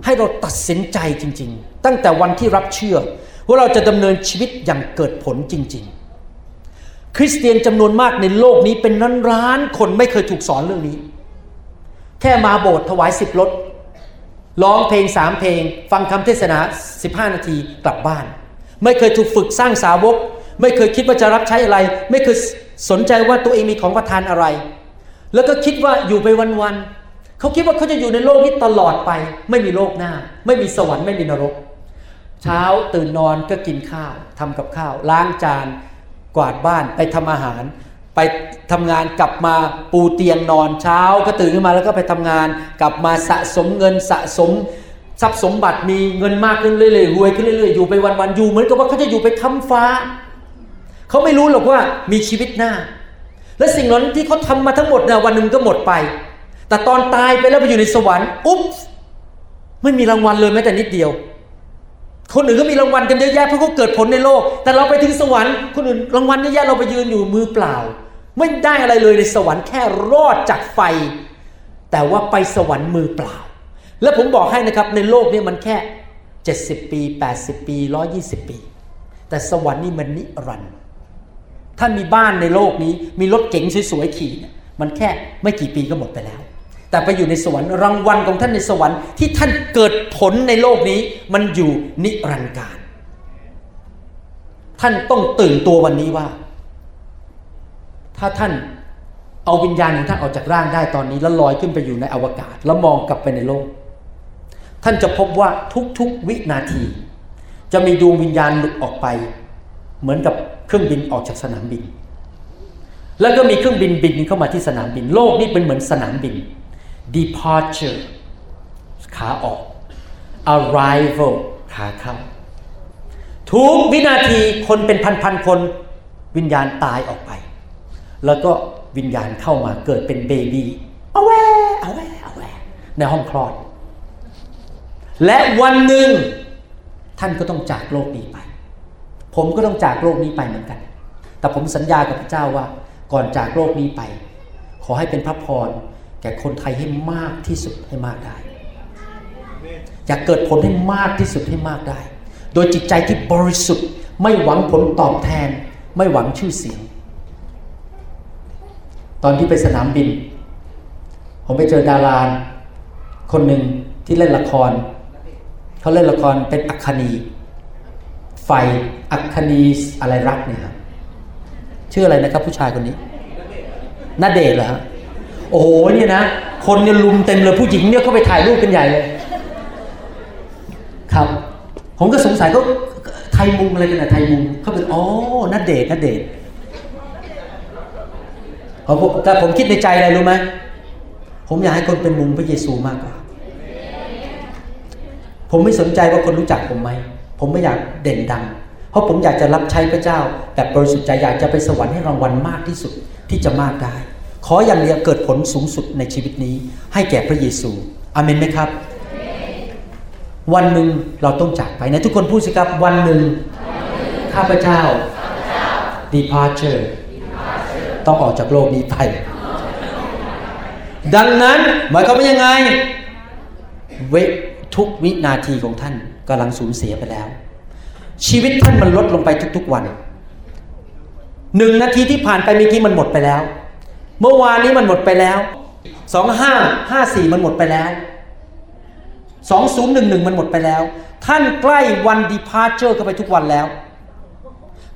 ให้เราตัดสินใจจริงๆตั้งแต่วันที่รับเชื่อว่าเราจะดำเนินชีวิตอย่างเกิดผลจริงๆคริสเตียนจำนวนมากในโลกนี้เป็นล้านๆคนไม่เคยถูกสอนเรื่องนี้แค่มาโบสถ์ถวาย10รถร้องเพลง3เพลงฟังคำเทศนา15นาทีกลับบ้านไม่เคยถูกฝึกสร้างสาวกไม่เคยคิดว่าจะรับใช้อะไรไม่เคยสนใจว่าตัวเองมีของประทานอะไรแล้วก็คิดว่าอยู่ไปวันๆเขาคิดว่าเขาจะอยู่ในโลกนี้ตลอดไปไม่มีโลกหน้าไม่มีสวรรค์ไม่มีนรกเช้าตื่นนอนก็กินข้าวทำกับข้าวล้างจานกวาดบ้านไปทำอาหารไปทำงานกลับมาปูเตียงนอนเช้าก็ตื่นขึ้นมาแล้วก็ไปทำงานกลับมาสะสมเงินสะสมทรัพย์สมบัติมีเงินมากขึ้นเรื่อยๆรวยขึ้นเรื่อยๆอยู่ไปวันๆอยู่เหมือนกับว่าเขาจะอยู่ไปค้ำฟ้าเขาไม่รู้หรอกว่ามีชีวิตหน้าและสิ่งนั้นที่เขาทำมาทั้งหมดเนี่ยวันหนึ่งก็หมดไปแต่ตอนตายไปแล้วไปอยู่ในสวรรค์อุ๊บไม่มีรางวัลเลยแม้แต่นิดเดียวคนอื่นก็มีรางวัลกันเยอะแยะเพราะเขาเกิดผลในโลกแต่เราไปถึงสวรรค์คนอื่นรางวัลเยอะแยะเราไปยืนอยู่มือเปล่าไม่ได้อะไรเลยในสวรรค์แค่รอดจากไฟแต่ว่าไปสวรรค์มือเปล่าและผมบอกให้นะครับในโลกนี้มันแค่70ปี80ปี120ปีแต่สวรรค์นี่มันนิรันดร์ถ้ามีบ้านในโลกนี้มีรถเก๋งสวยๆขี่เนี่ยมันแค่ไม่กี่ปีก็หมดไปแล้วแต่ไปอยู่ในสวรรค์รางวัลของท่านในสวรรค์ที่ท่านเกิดผลในโลกนี้มันอยู่นิรันดร์กาลท่านต้องตื่นตัววันนี้ว่าถ้าท่านเอาวิญญาณของท่านออกจากร่างได้ตอนนี้แล้วลอยขึ้นไปอยู่ในอวกาศแล้วมองกลับไปในโลกท่านจะพบว่าทุกๆวินาทีจะมีดวงวิญญาณหลุดออกไปเหมือนกับเครื่องบินออกจากสนามบินแล้วก็มีเครื่องบินบินเข้ามาที่สนามบินโลกนี้เป็นเหมือนสนามบิน departure ขาออก arrival ขาเข้าทุกวินาทีคนเป็นพันๆคนวิญญาณตายออกไปแล้วก็วิญญาณเข้ามาเกิดเป็นเบบีเอาแวในห้องคลอดและวันหนึ่งท่านก็ต้องจากโลกนี้ไปผมก็ต้องจากโลกนี้ไปเหมือนกันแต่ผมสัญญากับพระเจ้าว่าก่อนจากโลกนี้ไปขอให้เป็นพระพรแก่คนไทยให้มากที่สุดให้มากได้อยากเกิดผลให้มากที่สุดให้มากได้โดยจิตใจที่บริสุทธิ์ไม่หวังผลตอบแทนไม่หวังชื่อเสียงตอนที่ไปสนามบินผมไปเจอดาราคนหนึ่งที่เล่นละครเขาเล่นละครเป็นอัคคณีไฟอัคคณีอะไรรักเนี่ยชื่ออะไรนะครับผู้ชายคนนี้ณเดชน์เหรอฮะโอ้โหเนี่ยนะคนเนี่ยลุมเต็มเลยผู้หญิงเนี่ยเขาไปถ่ายรูปกันใหญ่เลยครับผมก็สงสัยเขาถ่ายมุมอะไรกันนะถ่ายมุมเขาเป็นอ๋อณเดชน์ณเดชน์แต่ผมคิดในใจอะไรรู้ไหมผมอยากให้คนเป็นมุมพระเยซูมากกว่าผมไม่สนใจว่าคนรู้จักผมไหมผมไม่อยากเด่นดังเพราะผมอยากจะรับใช้พระเจ้าแบบบริสุทธิ์ใจอยากจะไปสวรรค์ให้รางวัลมากที่สุดที่จะมากได้ข ขออย่างเดียวเกิดผลสูงสุดในชีวิตนี้ให้แก่พระเยซูอาเมนไหมครับวันหนึ่งเราต้องจากไปนะทุกคนพูดสิครับวันหนึ่งข้าพเจ้า departure ต้องออกจากโลกนี้ไปดังนั้นหมายความว่ายังไงทุกวินาทีของท่านกำลังสูญเสียไปแล้วชีวิตท่านมันลดลงไปทุกๆวัน1นาทีที่ผ่านไปเมื่อกี้มันหมดไปแล้วเมื่อวานนี้มันหมดไปแล้ว2554มันหมดไปแล้ว2011มันหมดไปแล้วท่านใกล้วัน departure เข้าไปทุกวันแล้ว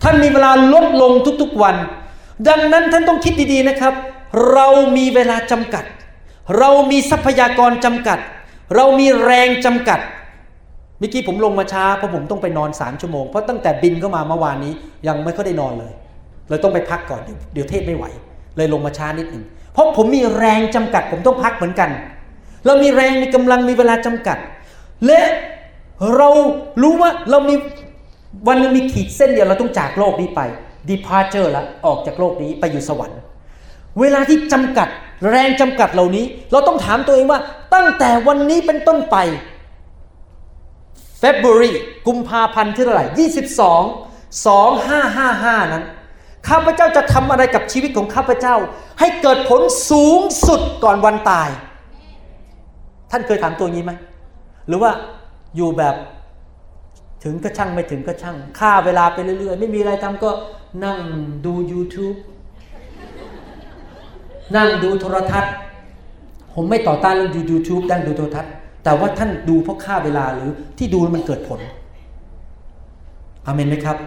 ท่านมีเวลาลดลงทุกๆวันดังนั้นท่านต้องคิดดีๆนะครับเรามีเวลาจำกัดเรามีทรัพยากรจำกัดเรามีแรงจำกัดเมื่อกี้ผมลงมาช้าเพราะผมต้องไปนอน3ชั่วโมงเพราะตั้งแต่บินเข้ามาเมื่อวานนี้ยังไม่ค่อยได้นอนเลยเลยต้องไปพักก่อนเดี๋ยวเทศไม่ไหวเลยลงมาช้านิดนึงเพราะผมมีแรงจำกัดผมต้องพักเหมือนกันเรามีแรงมีกำลังมีเวลาจำกัดและเรารู้ว่าเรามีวันนึงมีขีดเส้นเดียวเราต้องจากโลกนี้ไป departure ละออกจากโลกนี้ไปอยู่สวรรค์เวลาที่จำกัดแรงจำกัดเหล่านี้เราต้องถามตัวเองว่าตั้งแต่วันนี้เป็นต้นไป February กุมภาพันธ์ที่เท่าไหร่22 2555นั้นข้าพเจ้าจะทำอะไรกับชีวิตของข้าพเจ้าให้เกิดผลสูงสุดก่อนวันตายท่านเคยถามตัวนี้ไหมหรือว่าอยู่แบบถึงก็ช่างไม่ถึงก็ช่างฆ่าเวลาไปเรื่อยๆไม่มีอะไรทำก็นั่งดู YouTube นั่งดูโทรทัศน์ผมไม่ต่อต้านเรื่องดู YouTube นั่งดูโทรทัศน์แต่ว่าท่านดูเพราะฆ่าเวลาหรือที่ดูมันเกิดผลอาเมนไหมครับ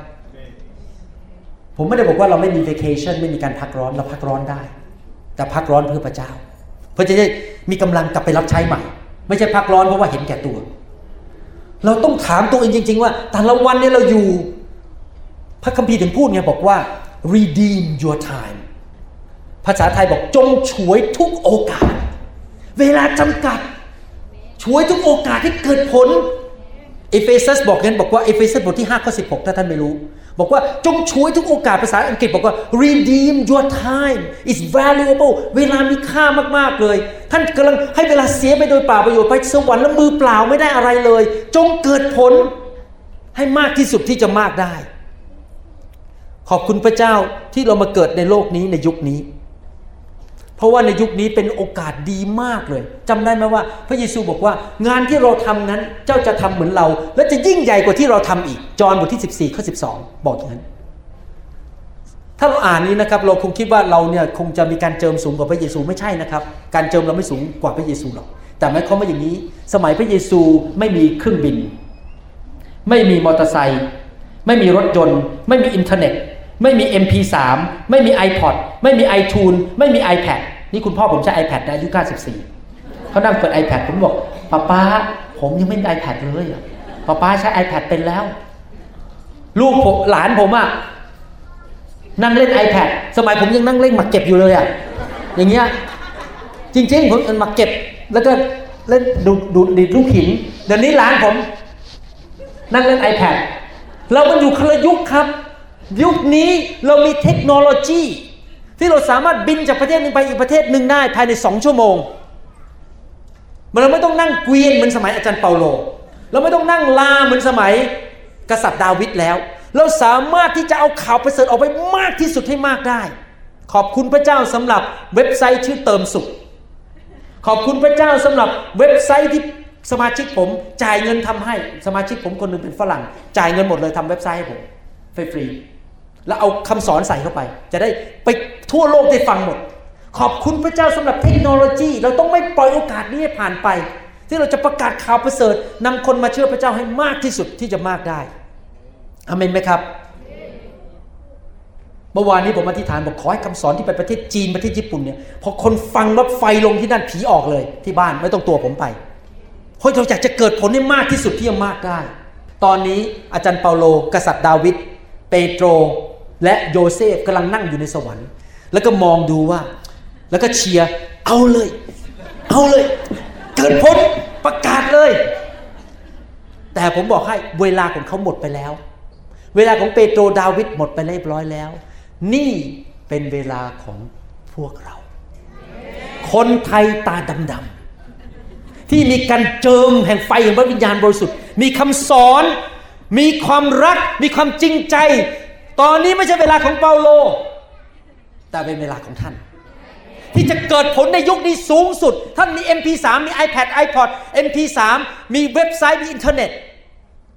ผมไม่ได้บอกว่าเราไม่มี vacation ไม่มีการพักร้อนเราพักร้อนได้แต่พักร้อนเพื่อพระเจ้าเพื่อจะได้มีกำลังกลับไปรับใช้ใหม่ไม่ใช่พักร้อนเพราะว่าเห็นแก่ตัวเราต้องถามตัวเองจริงๆว่าแต่ละวันเนี่ยเราอยู่พระคัมภีร์ถึงพูดไงบอกว่า redeem your time ภาษาไทยบอกจงฉวยทุกโอกาสเวลาจำกัดฉวยทุกโอกาสให้เกิดผลเอเฟซัสบอกงั้นบอกว่าเอเฟซัสบทที่5ข้อ16ถ้าท่านไม่รู้บอกว่าจงฉวยทุกโอกาสภาษาอังกฤษบอกว่า redeem your time is valuable เวลามีค่ามากๆเลยท่านกำลังให้เวลาเสียไปโดยเปล่าประโยชน์ไปสวรรค์แล้วมือเปล่าไม่ได้อะไรเลยจงเกิดผลให้มากที่สุดที่จะมากได้ขอบคุณพระเจ้าที่เรามาเกิดในโลกนี้ในยุคนี้เพราะว่าในยุคนี้เป็นโอกาสดีมากเลยจำได้ไหมว่าพระเยซูบอกว่างานที่เราทำนั้นเจ้าจะทำเหมือนเราและจะยิ่งใหญ่กว่าที่เราทำอีกจอห์นบทที่14ข้อ12บอกอย่างนั้นถ้าเราอ่านนี้นะครับเราคงคิดว่าเราเนี่ยคงจะมีการเจิมสูงกว่าพระเยซูไม่ใช่นะครับการเจิมเราไม่สูงกว่าพระเยซูหรอกแต่หมายความว่าอย่างนี้สมัยพระเยซูไม่มีเครื่องบินไม่มีมอเตอร์ไซค์ไม่มีรถยนต์ไม่มีอินเทอร์เน็ตไม่มี MP3 ไม่มี iPod ไม่มี iTunes ไม่มี iPad นี่คุณพ่อผมใช้ iPad นะอายุ94เขานั่งเปิด iPad ผมบอกป๊าผมยังไม่มี iPad เลยป๊าใช้ iPad เป็นแล้วลูกผมหลานผมอ่ะนั่งเล่น iPad สมัยผมยังนั่งเล่นหมากเก็บอยู่เลยอ่ะอย่างเงี้ยจริงๆผมหมากเก็บแล้วก็เล่นดูดดีดลูกหินเดี๋ยวนี้หลานผมนั่งเล่น iPad เรามันอยู่คนละยุคครับยุคนี้เรามีเทคโนโลยีที่เราสามารถบินจากประเทศนึงไปอีกประเทศนึงได้ภายใน2ชั่วโมงเราไม่ต้องนั่งเกวียนเหมือนสมัยอาจารย์เปาโลเราไม่ต้องนั่งลาเหมือนสมัยกษัตริย์ดาวิดแล้วเราสามารถที่จะเอาข่าวประเสริฐออกไปมากที่สุดให้มากได้ขอบคุณพระเจ้าสำหรับเว็บไซต์ชื่อเติมสุขขอบคุณพระเจ้าสำหรับเว็บไซต์ที่สมาชิกผมจ่ายเงินทำให้สมาชิกผมคนนึงเป็นฝรั่งจ่ายเงินหมดเลยทำเว็บไซต์ให้ผมฟรีแล้วเอาคำสอนใส่เข้าไปจะได้ไปทั่วโลกได้ฟังหมดขอบคุณพระเจ้าสำหรับเทคโนโลยีเราต้องไม่ปล่อยโอกาสนี้ให้ผ่านไปที่เราจะประกาศข่าวประเสริฐนำคนมาเชื่อพระเจ้าให้มากที่สุดที่จะมากได้อาเมนไหมครับเมื่อวานนี้ผมอธิษฐานบอกขอให้คำสอนที่ไปประเทศจีนประเทศญี่ปุ่นเนี่ยพอคนฟังรถไฟลงที่นั่นผีออกเลยที่บ้านไม่ต้องตัวผมไปเพราะเราอยากจะเกิดผลให้มากที่สุดที่จะมากได้ตอนนี้อาจารย์เปาโลกษัตริย์ดาวิดเปโตรและโยเซฟกำลังนั่งอยู่ในสวรรค์แล้วก็มองดูว่าแล้วก็เชียร์เอาเลยเกิดผลประกาศเลยแต่ผมบอกให้เวลาของเขาหมดไปแล้วเวลาของเปโตรดาวิดหมดไปเรียบร้อยแล้วนี่เป็นเวลาของพวกเรา คนไทยตาดำๆที่มีการเจิมแห่งไฟแห่งพระวิญญาณบริสุทธิ์มีคำสอนมีความรักมีความจริงใจตอนนี้ไม่ใช่เวลาของเปาโลแต่เป็นเวลาของท่านที่จะเกิดผลในยุคนี้สูงสุดท่านมี MP3 มี iPad iPod MP3 มีเว็บไซต์มีอินเทอร์เน็ต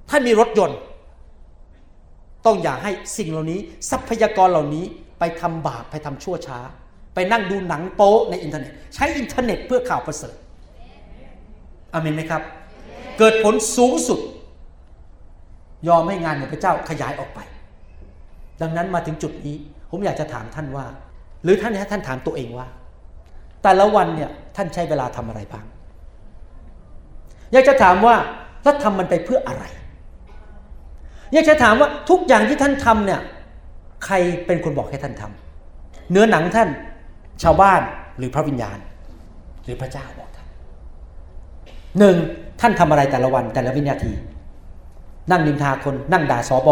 ท่านมีรถยนต์ต้องอย่าให้สิ่งเหล่านี้ทรัพยากรเหล่านี้ไปทำบาปไปทำชั่วช้าไปนั่งดูหนังโป๊ในอินเทอร์เน็ตใช้อินเทอร์เน็ตเพื่อข่าวประเสริฐอาเมนไหมครับเกิดผลสูงสุดยอมให้งานของพระเจ้าขยายออกไปดังนั้นมาถึงจุดนี้ผมอยากจะถามท่านว่าหรือท่านถามตัวเองว่าแต่ละวันเนี่ยท่านใช้เวลาทำอะไรบ้างอยากจะถามว่าแล้วทำมันไปเพื่ออะไรอยากจะถามว่าทุกอย่างที่ท่านทำเนี่ยใครเป็นคนบอกให้ท่านทำเนื้อหนังท่านชาวบ้านหรือพระวิญญาณหรือพระเจ้าบอกท่านหนึ่งท่านทำอะไรแต่ละวันแต่ละวินาทีนั่งนินทาคนนั่งด่าสบ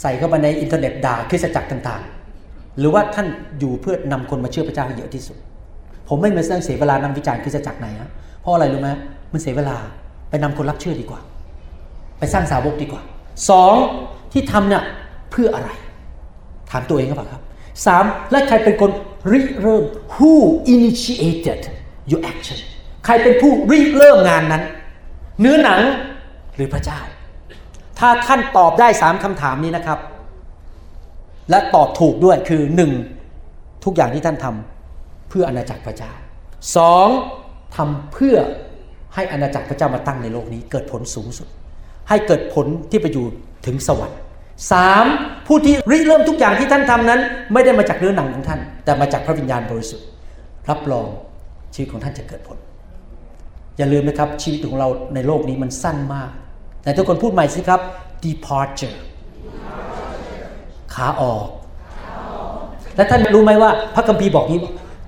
ใส่เข้าไปในอินเทอร์เน็ตด่าคริสตจักรต่างๆหรือว่าท่านอยู่เพื่อนำคนมาเชื่อพระเจ้าให้เยอะที่สุดผมไม่มาเสียเวลานำวิจารณ์คริสตจักรไหนฮะเพราะอะไรรู้ไหมมันเสียเวลาไปนำคนรับเชื่อดีกว่าไปสร้างสาวกดีกว่าสองที่ทำเนี่ยเพื่ออะไรถามตัวเองก็พอครับสามและใครเป็นคนริเริ่ม Who initiated your action ใครเป็นผู้ริเริ่มงานนั้นเนื้อหนังหรือพระเจ้าถ้าท่านตอบได้3คำถามนี้นะครับและตอบถูกด้วยคือ1ทุกอย่างที่ท่านทำเพื่ออาณาจักรพระเจ้า2ทำเพื่อให้อาณาจักรพระเจ้ามาตั้งในโลกนี้เกิดผลสูงสุดให้เกิดผลที่ไปอยู่ถึงสวรรค์3ผู้ที่ริเริ่มทุกอย่างที่ท่านทำนั้นไม่ได้มาจากเนื้อหนังของท่านแต่มาจากพระวิญญาณบริสุทธิ์รับรองชีวิตของท่านจะเกิดผลอย่าลืมนะครับชีวิตของเราในโลกนี้มันสั้นมากแต่ทุกคนพูดใหม่สิครับ departure ขาออกและท่านรู้ไหมว่าพระคัมภีร์บอกนี้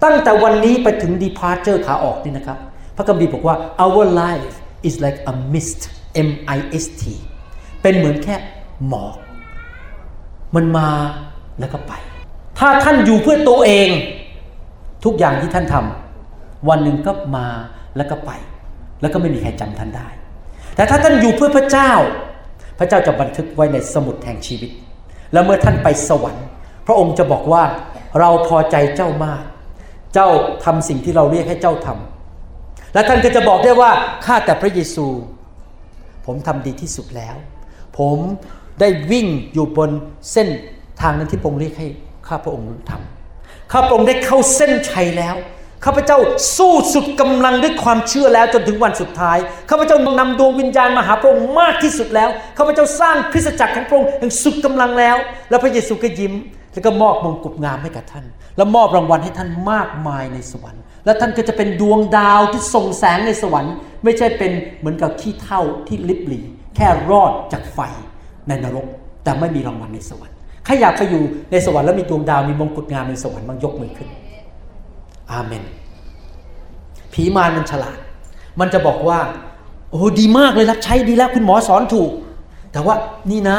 ตั้งแต่วันนี้ไปถึง departure ขาออกนี่นะครับพระคัมภีร์บอกว่า our life is like a mist mist เป็นเหมือนแค่หมอกมันมาแล้วก็ไปถ้าท่านอยู่เพื่อตัวเองทุกอย่างที่ท่านทำวันหนึ่งก็มาแล้วก็ไปแล้วก็ไม่มีใครจำท่านได้แต่ถ้าท่านอยู่เพื่อพระเจ้าพระเจ้าจะบันทึกไว้ในสมุดแห่งชีวิตและเมื่อท่านไปสวรรค์พระองค์จะบอกว่าเราพอใจเจ้ามากเจ้าทำสิ่งที่เราเรียกให้เจ้าทำและท่านก็จะบอกได้ว่าข้าแต่พระเยซูผมทำดีที่สุดแล้วผมได้วิ่งอยู่บนเส้นทางนั้นที่พระองค์เรียกให้ข้าพระองค์ทำข้าพระองค์ได้เข้าเส้นชัยแล้วข้าพเจ้าสู้สุดกำลังด้วยความเชื่อแล้วจนถึงวันสุดท้ายข้าพเจ้านำดวงวิญญาณมาหาพระองค์มากที่สุดแล้วข้าพเจ้าสร้างคริสตจักรของพระองค์อย่างสุดกำลังแล้วและพระเยซูก็ยิ้มแล้วก็มอบมงกุฎงามให้กับท่านและมอบรางวัลให้ท่านมากมายในสวรรค์และท่านก็จะเป็นดวงดาวที่ส่องแสงในสวรรค์ไม่ใช่เป็นเหมือนกับขี้เถ้าที่ลิบหลี่แค่รอดจากไฟในนรกแต่ไม่มีรางวัลในสวรรค์ใครอยากไปอยู่ในสวรรค์แล้วมีดวงดาวมีมงกุฎงามในสวรรค์บ้างยกมือขึ้นอาเมนผีมารมันฉลาดมันจะบอกว่าโอ้ดีมากเลยรับใช้ดีแล้วคุณหมอสอนถูกแต่ว่านี่นะ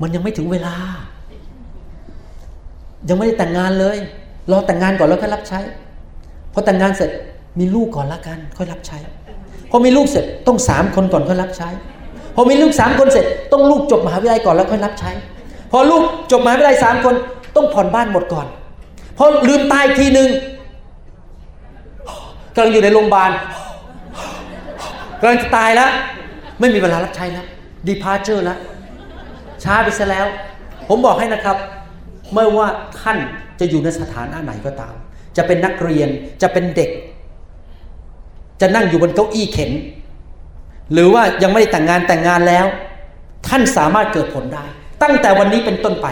มันยังไม่ถึงเวลายังไม่ได้แต่งงานเลยรอแต่งงานก่อนแล้วค่อยรับใช้พอแต่งงานเสร็จมีลูกก่อนละกันค่อยรับใช้พอมีลูกเสร็จต้อง3คนก่อนค่อยรับใช้พอมีลูก3คนเสร็จต้องลูกจบมหาวิทยาลัยก่อนแล้วค่อยรับใช้พอลูกจบมหาวิทยาลัย3คนต้องผ่อนบ้านหมดก่อนพอลืมตายทีนึงกำลังอยู่ในโรงพยาบาลกำลังจะตายแล้วไม่มีเวลารับใช้แล้ว departure แล้วช้าไปซะแล้วผมบอกให้นะครับไม่ว่าท่านจะอยู่ในสถานะไหนก็ตามจะเป็นนักเรียนจะเป็นเด็กจะนั่งอยู่บนเก้าอี้เข็นหรือว่ายังไม่ได้แต่งงานแล้วท่านสามารถเกิดผลได้ตั้งแต่วันนี้เป็นต้นไป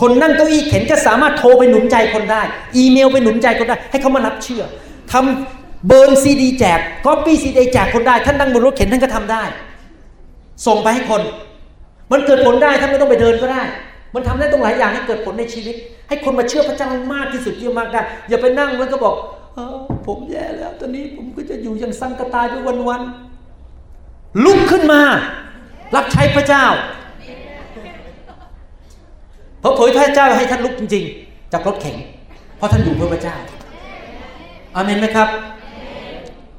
คนนั่งเก้าอี้เข็นก็สามารถโทรไปหนุนใจคนได้อีเมลไปหนุนใจคนได้ให้เขามารับเชื่อทำเบิร์นซีดีแจกก๊อปปี้ซีดีแจกคนได้ท่านนั่งบนรถเข็นท่านก็ทำได้ส่งไปให้คนมันเกิดผลได้ท่านไม่ต้องไปเดินก็ได้มันทำได้ตรงหลายอย่างให้เกิดผลในชีวิตให้คนมาเชื่อพระเจ้ามากที่สุดเยอะมากได้อย่าไปนั่งแล้วก็บอกผมแย่แล้วตอนนี้ผมก็จะอยู่อย่างสังกตายไปวันๆลุกขึ้นมารับใช้พระเจ้าเพราะเผยพระเจ้าให้ท่านลุกจริงๆ จากรถเข็นเพราะท่านอยู่เพื่อพระเจ้าอาเมนไหมครับ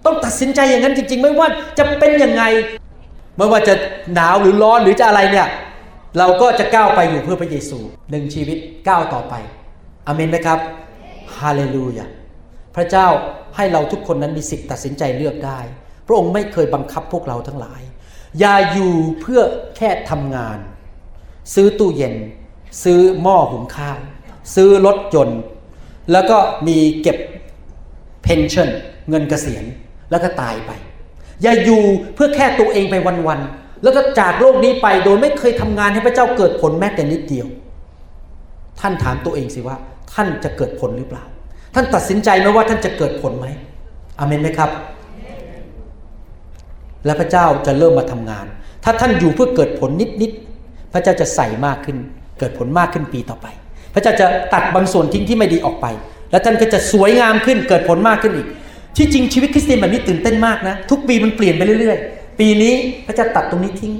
ต้องตัดสินใจอย่างนั้นจริงๆไม่ว่าจะเป็นยังไงไม่ว่าจะหนาวหรือร้อนหรือจะอะไรเนี่ยเราก็จะก้าวไปอยู่เพื่อพระเยซูหนึ่งชีวิตก้าวต่อไปอาเมนไหมครับฮาเลลูยาพระเจ้าให้เราทุกคนนั้นมีสิทธิ์ตัดสินใจเลือกได้พระองค์ไม่เคยบังคับพวกเราทั้งหลายอย่าอยู่เพื่อแค่ทำงานซื้อตู้เย็นซื้อหม้อหุงข้าวซื้อรถยนต์แล้วก็มีเก็บเพนชั่นเงินเกษียณแล้วก็ตายไปอย่าอยู่เพื่อแค่ตัวเองไปวันๆแล้วก็จากโลกนี้ไปโดยไม่เคยทำงานให้พระเจ้าเกิดผลแม้แต่นิดเดียวท่านถามตัวเองสิว่าท่านจะเกิดผลหรือเปล่าท่านตัดสินใจไหมว่าท่านจะเกิดผลไหมอาเมนไหมครับและพระเจ้าจะเริ่มมาทำงานถ้าท่านอยู่เพื่อเกิดผลนิดๆพระเจ้าจะใส่มากขึ้นเกิดผลมากขึ้นปีต่อไปพระเจ้าจะตัดบางส่วนทิ้งที่ไม่ดีออกไปและท่านก็จะสวยงามขึ้นเกิดผลมากขึ้นอีกที่จริงชีวิตคริสเตียนแบบนี้ตื่นเต้นมากนะทุกปีมันเปลี่ยนไปเรื่อยๆปีนี้พระเจ้าตัดตรงนี้ทิ้ง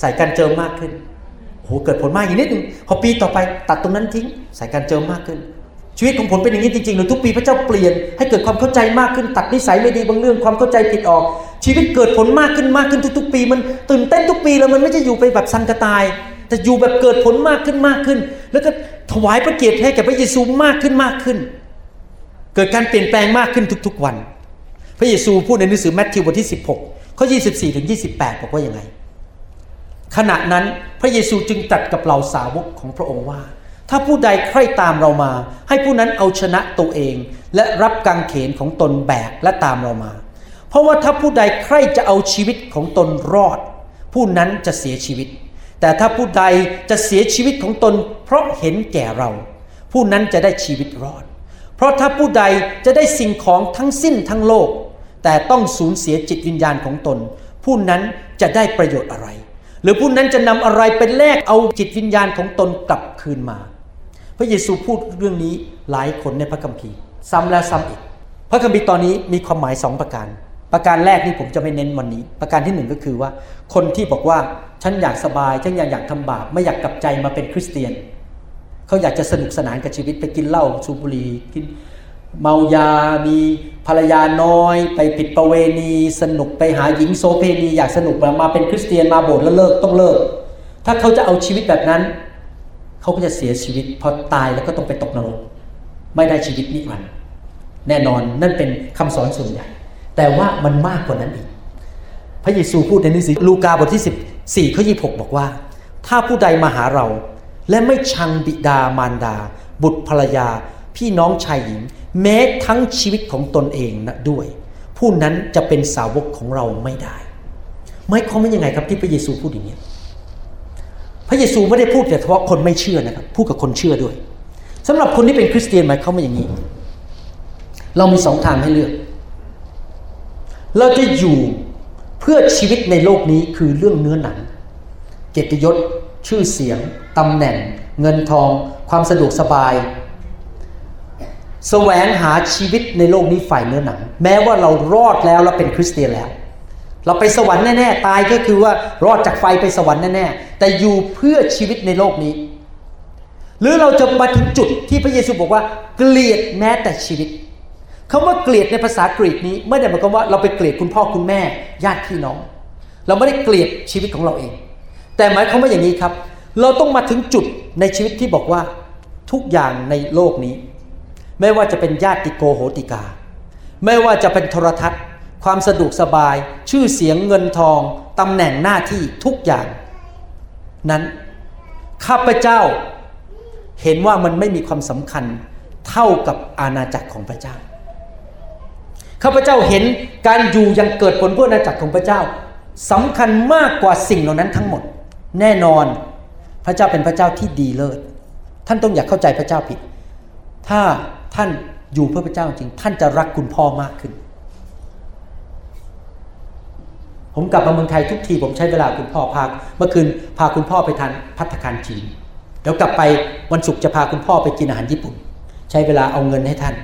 ใส่การเจิมมากขึ้นโอ้โหเกิดผลมากอีกนิดนึงพอปีต่อไปตัดตรงนั้นทิ้งใส่การเจิมมากขึ้นชีวิตของผมเป็นอย่างนี้จริงๆเลยทุกปีพระเจ้าเปลี่ยนให้เกิดความเข้าใจมากขึ้นตัดนิสัยไม่ดีบางเรื่องความเข้าใจผิดออกชีวิตเกิดผลมากขึ้นทุกๆปีมันตื่นเต้นทุกปีแล้วมันไม่ใช่อยู่ไปแบบสันกระต่ายแต่อยู่แบบเกิดผลมากขึ้นแล้วก็ถวายพระเกียรติให้แก่พระเยซูมากขึ้นเกิดการเปลี่ยนแปลงมากขึ้นทุกๆวันพระเยซูพูดในหนังสือมัทธิวบทที่16ข้อ24ถึง28บอกว่ายังไงขณะนั้นพระเยซูจึงตรัสกับเหล่าสาวกของพระองค์ว่าถ้าผู้ใดใคร่ตามเรามาให้ผู้นั้นเอาชนะตัวเองและรับกางเขนของตนแบกและตามเรามาเพราะว่าถ้าผู้ใดใคร่จะเอาชีวิตของตนรอดผู้นั้นจะเสียชีวิตแต่ถ้าผู้ใดจะเสียชีวิตของตนเพราะเห็นแก่เราผู้นั้นจะได้ชีวิตรอดเพราะถ้าผู้ใดจะได้สิ่งของทั้งสิ้นทั้งโลกแต่ต้องสูญเสียจิตวิญญาณของตนผู้นั้นจะได้ประโยชน์อะไรหรือผู้นั้นจะนำอะไรเป็นแลกเอาจิตวิญญาณของตนกลับคืนมาพระเยซูพูดเรื่องนี้หลายคนในพระคัมภีร์ซ้ำแล้วซ้ำอีกพระคัมภีร์ตอนนี้มีความหมาย2ประการประการแรกนี่ผมจะไม่เน้นวันนี้ประการที่1ก็คือว่าคนที่บอกว่าฉันอยากสบายฉันอยากทำบาปไม่อยากกลับใจมาเป็นคริสเตียนเขาอยากจะสนุกสนานกับชีวิตไปกินเหล้าสูบบุหรี่กินเมายามีภรรยาน้อยไปผิดประเวณีสนุกไปหาหญิงโสเภณีอยากสนุกมาเป็นคริสเตียนมาโบสถ์แล้วเลิกต้องเลิกถ้าเขาจะเอาชีวิตแบบนั้นเขาก็จะเสียชีวิตพอตายแล้วก็ต้องไปตกนรกไม่ได้ชีวิตนิรันดร์แน่นอนนั่นเป็นคำสอนส่วนใหญ่แต่ว่ามันมากกว่านั้นอีกพระเยซูพูดในหนังสือลูกาบทที่14ข้อ26บอกว่าถ้าผู้ใดมาหาเราและไม่ชังบิดามารดาบุตรภรรยาพี่น้องชายหญิงแม้ทั้งชีวิตของตนเองนะด้วยผู้นั้นจะเป็นสาวกของเราไม่ได้หมายความว่ายังไงครับที่พระเยซูพูดอย่างนี้พระเยซูไม่ได้พูดแต่เฉพาะคนไม่เชื่อนะครับพูดกับคนเชื่อด้วยสำหรับคนที่เป็นคริสเตียนหมายความว่าอย่างนี้เรามี2ทางให้เลือกเราจะอยู่เพื่อชีวิตในโลกนี้คือเรื่องเนื้อหนังเกียรติยศชื่อเสียงตำแหน่งเงินทองความสะดวกสบายแสวงหาชีวิตในโลกนี้ฝ่ายเนื้อหนังแม้ว่าเรารอดแล้วเราเป็นคริสเตียนแล้วเราไปสวรรค์แน่ๆตายก็คือว่ารอดจากไฟไปสวรรค์แน่ๆแต่อยู่เพื่อชีวิตในโลกนี้หรือเราจะมาถึงจุดที่พระเยซูบอกว่าเกลียดแม้แต่ชีวิตคำว่าเกลียดในภาษากรีกนี้ไม่ได้หมายความว่าเราไปเกลียดคุณพ่อคุณแม่ญาติพี่น้องเราไม่ได้เกลียดชีวิตของเราเองแต่หมายความว่าอย่างนี้ครับเราต้องมาถึงจุดในชีวิตที่บอกว่าทุกอย่างในโลกนี้ไม่ว่าจะเป็นญาติโกโหติกาไม่ว่าจะเป็นโทรทัศน์ความสะดวกสบายชื่อเสียงเงินทองตำแหน่งหน้าที่ทุกอย่างนั้นข้าพเจ้าเห็นว่ามันไม่มีความสำคัญเท่ากับอาณาจักรของพระเจ้าข้าพเจ้าเห็นการอยู่ยังเกิดผลเพื่ออาณาจักรของพระเจ้าสำคัญมากกว่าสิ่งเหล่านั้นทั้งหมดแน่นอนพระเจ้าเป็นพระเจ้าที่ดีเลิศท่านต้องอย่าเข้าใจพระเจ้าผิดถ้าท่านอยู่เพื่อพระเจ้าจริงท่านจะรักคุณพ่อมากขึ้นผมกลับมาเมืองไทยทุกทีผมใช้เวลาคุณพ่อเมื่อคืนพาคุณพ่อไปทานภัตตาคารจีนเดี๋ยวกลับไปวันศุกร์จะพาคุณพ่อไปกินอาหารญี่ปุ่นใช้เวลาเอาเงินให้ท่าน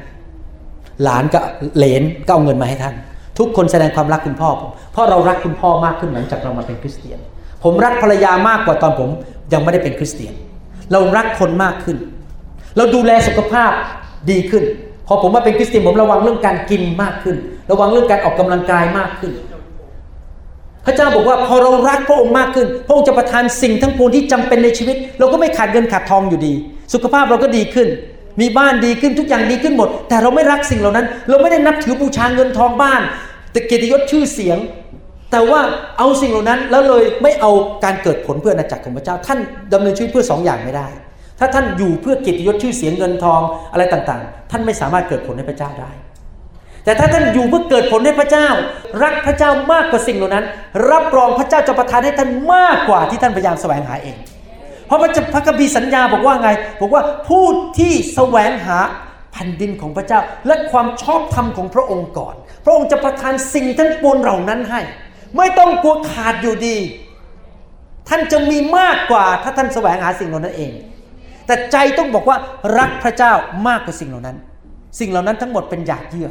หลานก็เหลนก็เอาเงินมาให้ท่านทุกคนแสดงความรักคุณพ่อผมเพราะเรารักคุณพ่อมากขึ้นหลังจากเรามาเป็นคริสเตียนผมรักภรรยามากกว่าตอนผมยังไม่ได้เป็นคริสเตียนเรารักคนมากขึ้น เราดูแลสุขภาพดีขึ้นพอผมมาเป็นคริสเตียนผมระวังเรื่องการกินมากขึ้นระวังเรื่องการออกกำลังกายมากขึ้นพระเจ้าบอกว่าพอเรารักพระองค์มากขึ้นพระองค์จะประทานสิ่งทั้งปวงที่จำเป็นในชีวิตเราก็ไม่ขาดเงินขาดทองอยู่ดีสุขภาพเราก็ดีขึ้นมีบ้านดีขึ้นทุกอย่างดีขึ้นหมดแต่เราไม่รักสิ่งเหล่านั้นเราไม่ได้นับถือบูชาเงินทองบ้านเกียรติยศชื่อเสียงแต่ว่าเอาสิ่งเหล่านั้นแล้วเลยไม่เอาการเกิดผลเพื่ออาณาจักรของพระเจ้าท่านดำเนินชีวิตเพื่อสองอย่างไม่ได้ถ้าท่านอยู่เพื่อเกียรติยศชื่อเสียงเงินทองอะไรต่างๆท่านไม่สามารถเกิดผลให้พระเจ้าได้แต่ถ้าท่านอยู่เพื่อเกิดผลให้พระเจ้ารักพระเจ้ามากกว่าสิ่งเหล่านั้นรับรองพระเจ้าจะประทานให้ท่านมากกว่าที่ท่านพยายามแสวงหาเองเพราะพระคัมภีร์สัญญาบอกว่าไงบอกว่าผู้ที่แสวงหาแผ่นดินของพระเจ้าและความชอบธรรมของพระองค์ก่อนพระองค์จะประทานสิ่งทั้งปวงเหล่านั้นให้ไม่ต้องกลัวขาดอยู่ดีท่านจะมีมากกว่าถ้าท่านแสวงหาสิ่งเหล่านั้นเองแต่ใจต้องบอกว่ารักพระเจ้ามากกว่าสิ่งเหล่านั้นสิ่งเหล่านั้นทั้งหมดเป็นหยากเยื่อ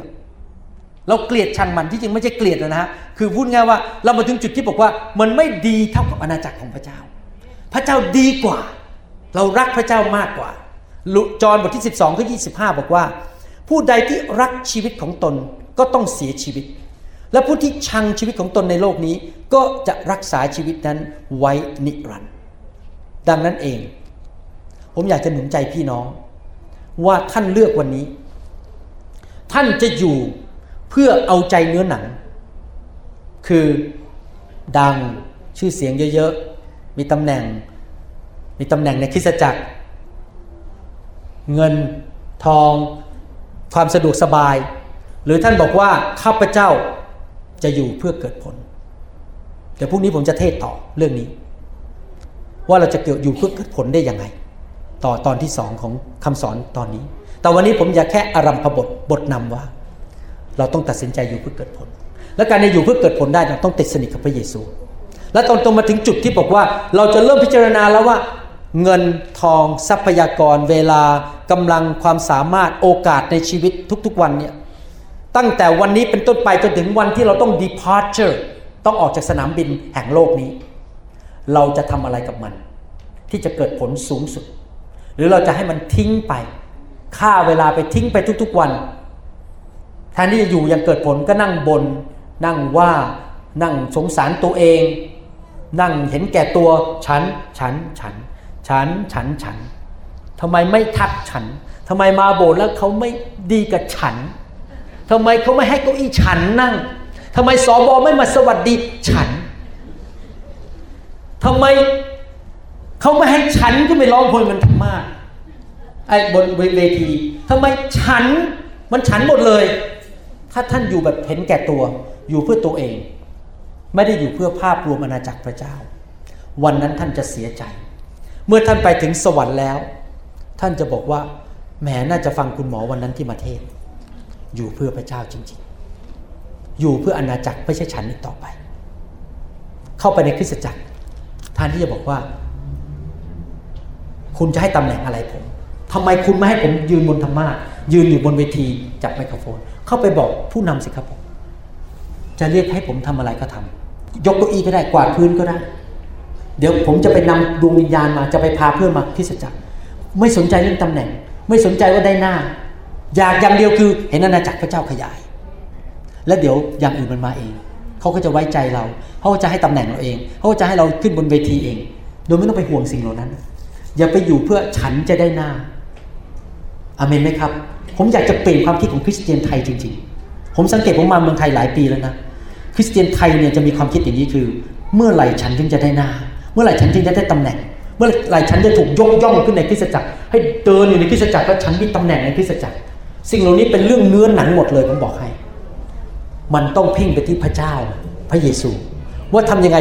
เราเกลียดชังมันที่จริงไม่ใช่เกลียดนะฮะคือพูดง่ายว่าเรามาถึงจุดที่บอกว่ามันไม่ดีเท่ากับอาณาจักรของพระเจ้าพระเจ้าดีกว่าเรารักพระเจ้ามากกว่าจอห์นบทที่12ข้อ25บอกว่าผู้ใดที่รักชีวิตของตนก็ต้องเสียชีวิตและผู้ที่ชังชีวิตของตนในโลกนี้ก็จะรักษาชีวิตนั้นไว้นิรันดร์ดังนั้นเองผมอยากจะหนุนใจพี่น้องว่าท่านเลือกวันนี้ท่านจะอยู่เพื่อเอาใจเนื้อหนังคือดังชื่อเสียงเยอะๆมีตำแหน่งในคริสตจักรเงินทองความสะดวกสบายหรือท่านบอกว่าข้าพเจ้าจะอยู่เพื่อเกิดผลเดี๋ยวพรุ่งนี้ผมจะเทศต่อเรื่องนี้ว่าเราจะอยู่เพื่อเกิดผลได้ยังไงต่อตอนที่2ของคำสอนตอนนี้แต่วันนี้ผมอยากแค่อารัมภบทนำว่าเราต้องตัดสินใจอยู่เพื่อเกิดผลและการจะอยู่เพื่อเกิดผลได้เราต้องติดสนิทกับพระเยซูและตอนตรงมาถึงจุดที่บอกว่าเราจะเริ่มพิจารณาแล้วว่าเงินทองทรัพยากรเวลากำลังความสามารถโอกาสในชีวิตทุกๆวันเนี่ยตั้งแต่วันนี้เป็นต้นไปจนถึงวันที่เราต้อง departure ต้องออกจากสนามบินแห่งโลกนี้เราจะทำอะไรกับมันที่จะเกิดผลสูงสุดหรือเราจะให้มันทิ้งไปฆ่าเวลาไปทิ้งไปทุกๆวันแทนที่จะอยู่อย่างเกิดผลก็นั่งบนนั่งว่านั่งสงสารตัวเองนั่งเห็นแก่ตัวฉันทำไมไม่ทักฉันทำไมมาโบสถ์แล้วเขาไม่ดีกับฉันทำไมเขาไม่ให้เก้าอี้ฉันนั่งทำไมสบไม่มาสวัสดีฉันทำไมเขาไม่ให้ฉันก็ไม่ร้องเพลงมันทำมากไอ้บนเวทีทำไมฉันมันฉันหมดเลยถ้าท่านอยู่แบบเห็นแก่ตัวอยู่เพื่อตัวเองไม่ได้อยู่เพื่อภาพรวมอาณาจักรพระเจ้าวันนั้นท่านจะเสียใจเมื่อท่านไปถึงสวรรค์แล้วท่านจะบอกว่าแหมน่าจะฟังคุณหมอวันนั้นที่มาเทศอยู่เพื่อพระเจ้าจริงๆอยู่เพื่ออาณาจักรไม่ใช่ฉันอีกต่อไปเข้าไปในคริสตจักรท่านที่จะบอกว่าคุณจะให้ตำแหน่งอะไรผมทำไมคุณไม่ให้ผมยืนบนธรรมะยืนอยู่บนเวทีจับไมโครโฟนเข้าไปบอกผู้นำสิครับผมจะเรียกให้ผมทำอะไรก็ทำยกเก้าอี้ก็ได้กวาดพื้นก็ได้เดี๋ยวผมจะไปนำดวงวิญญาณมาจะไปพาเพื่อนมาคริสตจักรไม่สนใจเรื่องตำแหน่งไม่สนใจว่าได้หน้าอยากอย่างเดียวคือเห็นอาณาจักรพระเจ้าขยายและเดี๋ยวอย่างอื่นมันมาเองเขาก็จะไว้ใจเราเขาจะให้ตำแหน่งเราเองเขาจะให้เราขึ้นบนเวทีเองโดยไม่ต้องไปห่วงสิ่งเหล่านั้นอย่าไปอยู่เพื่อฉันจะได้หน้าอาเมนไหมครับผมอยากจะเปลี่ยนความคิดของคริสเตียนไทยจริงๆผมสังเกตผมมาเมืองไทยหลายปีแล้วนะคริสเตียนไทยเนี่ยจะมีความคิดอย่างนี้คือเมื่อไหร่ฉันถึงจะได้หน้าเมื่อไหร่ฉันจึงจะได้ตำแหน่งเมื่อไหร่ฉันจะถูกยกย่องขึ้นในคริสตจักรให้เดินอยู่ในคริสตจักรแล้วฉันมีตำแหน่งในคริสตจักรสิ่งเหล่านี้เป็นเรื่องเนื้อหนังหมดเลยผมบอกให้มันต้องเพ่งไปที่พระเจ้าพระเยซูว่าทำยังไง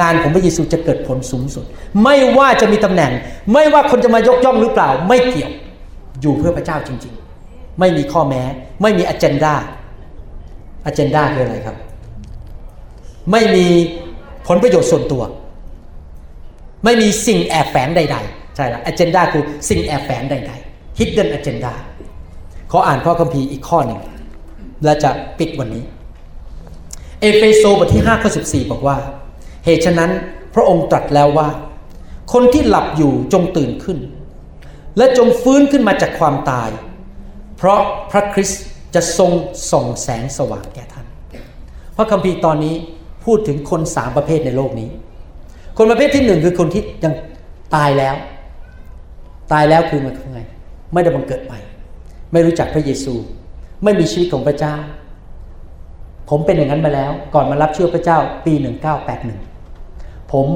งานของพระเยซูจะเกิดผลสูงสุดไม่ว่าจะมีตำแหน่งไม่ว่าคนจะมายกย่องหรือเปล่าไม่เกี่ยวอยู่เพื่อพระเจ้าจริงๆไม่มีข้อแม้ไม่มี agenda agenda คืออะไรครับไม่มีผลประโยชน์ส่วนตัวไม่มีสิ่งแอบแฝงใดๆใช่ละ agenda คือสิ่งแอบแฝงใดๆ hidden agenda ขออ่านข้อคัมภีร์อีกข้อหนึ่งและจะปิดวันนี้เอเฟโซบทที่5ข้อ14บอกว่าเหตุฉะนั้นพระองค์ตรัสแล้วว่าคนที่หลับอยู่จงตื่นขึ้น และจงฟื้นขึ้นมาจากความตายเพราะพระคริสต์จะทรงส่องแสงสว่างแก่ท่านพระคัมภีร์ตอนนี้พูดถึงคน3ประเภทในโลกนี้คนประเภทที่1คือคนที่ยังตายแล้วคือมันยังไงไม่ได้บังเกิดใหม่ไม่รู้จักพระเยซูไม่มีชีวิตของพระเจ้าผมเป็นอย่างนั้นมาแล้วก่อนมารับเชื่อพระเจ้าปี1981ผม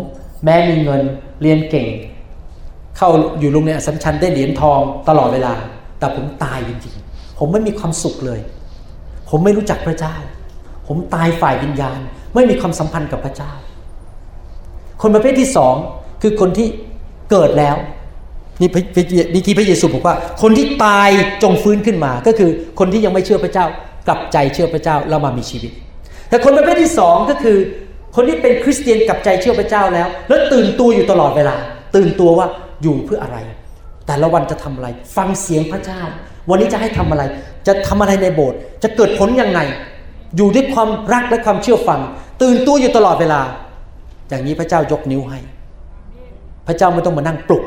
แม้มีเงินเรียนเก่งเข้าอยู่โรงเรียนอัสสัมชัญได้เหรียญทองตลอดเวลาแต่ผมตายจริงๆผมไม่มีความสุขเลยผมไม่รู้จักพระเจ้าผมตายฝ่ายวิญญาณไม่มีความสัมพันธ์กับพระเจ้าคนประเภทที่2คือคนที่เกิดแล้วนี่พระเยซูบอกว่าคนที่ตายจงฟื้นขึ้นมาก็คือคนที่ยังไม่เชื่อพระเจ้ากลับใจเชื่อพระเจ้าแล้วมามีชีวิตแต่คนประเภทที่2ก็คือคนที่เป็นคริสเตียนกลับใจเชื่อพระเจ้าแล้วตื่นตัวอยู่ตลอดเวลาตื่นตัวว่าอยู่เพื่ออะไรแต่ละวันจะทำอะไรฟังเสียงพระเจ้าวันนี้จะให้ทำอะไรจะทำอะไรในโบสถ์จะเกิดผลยังไงอยู่ด้วยความรักและความเชื่อฟังตื่นตัวอยู่ตลอดเวลาอย่างนี้พระเจ้ายกนิ้วให้พระเจ้าไม่ต้องมานั่งปลุก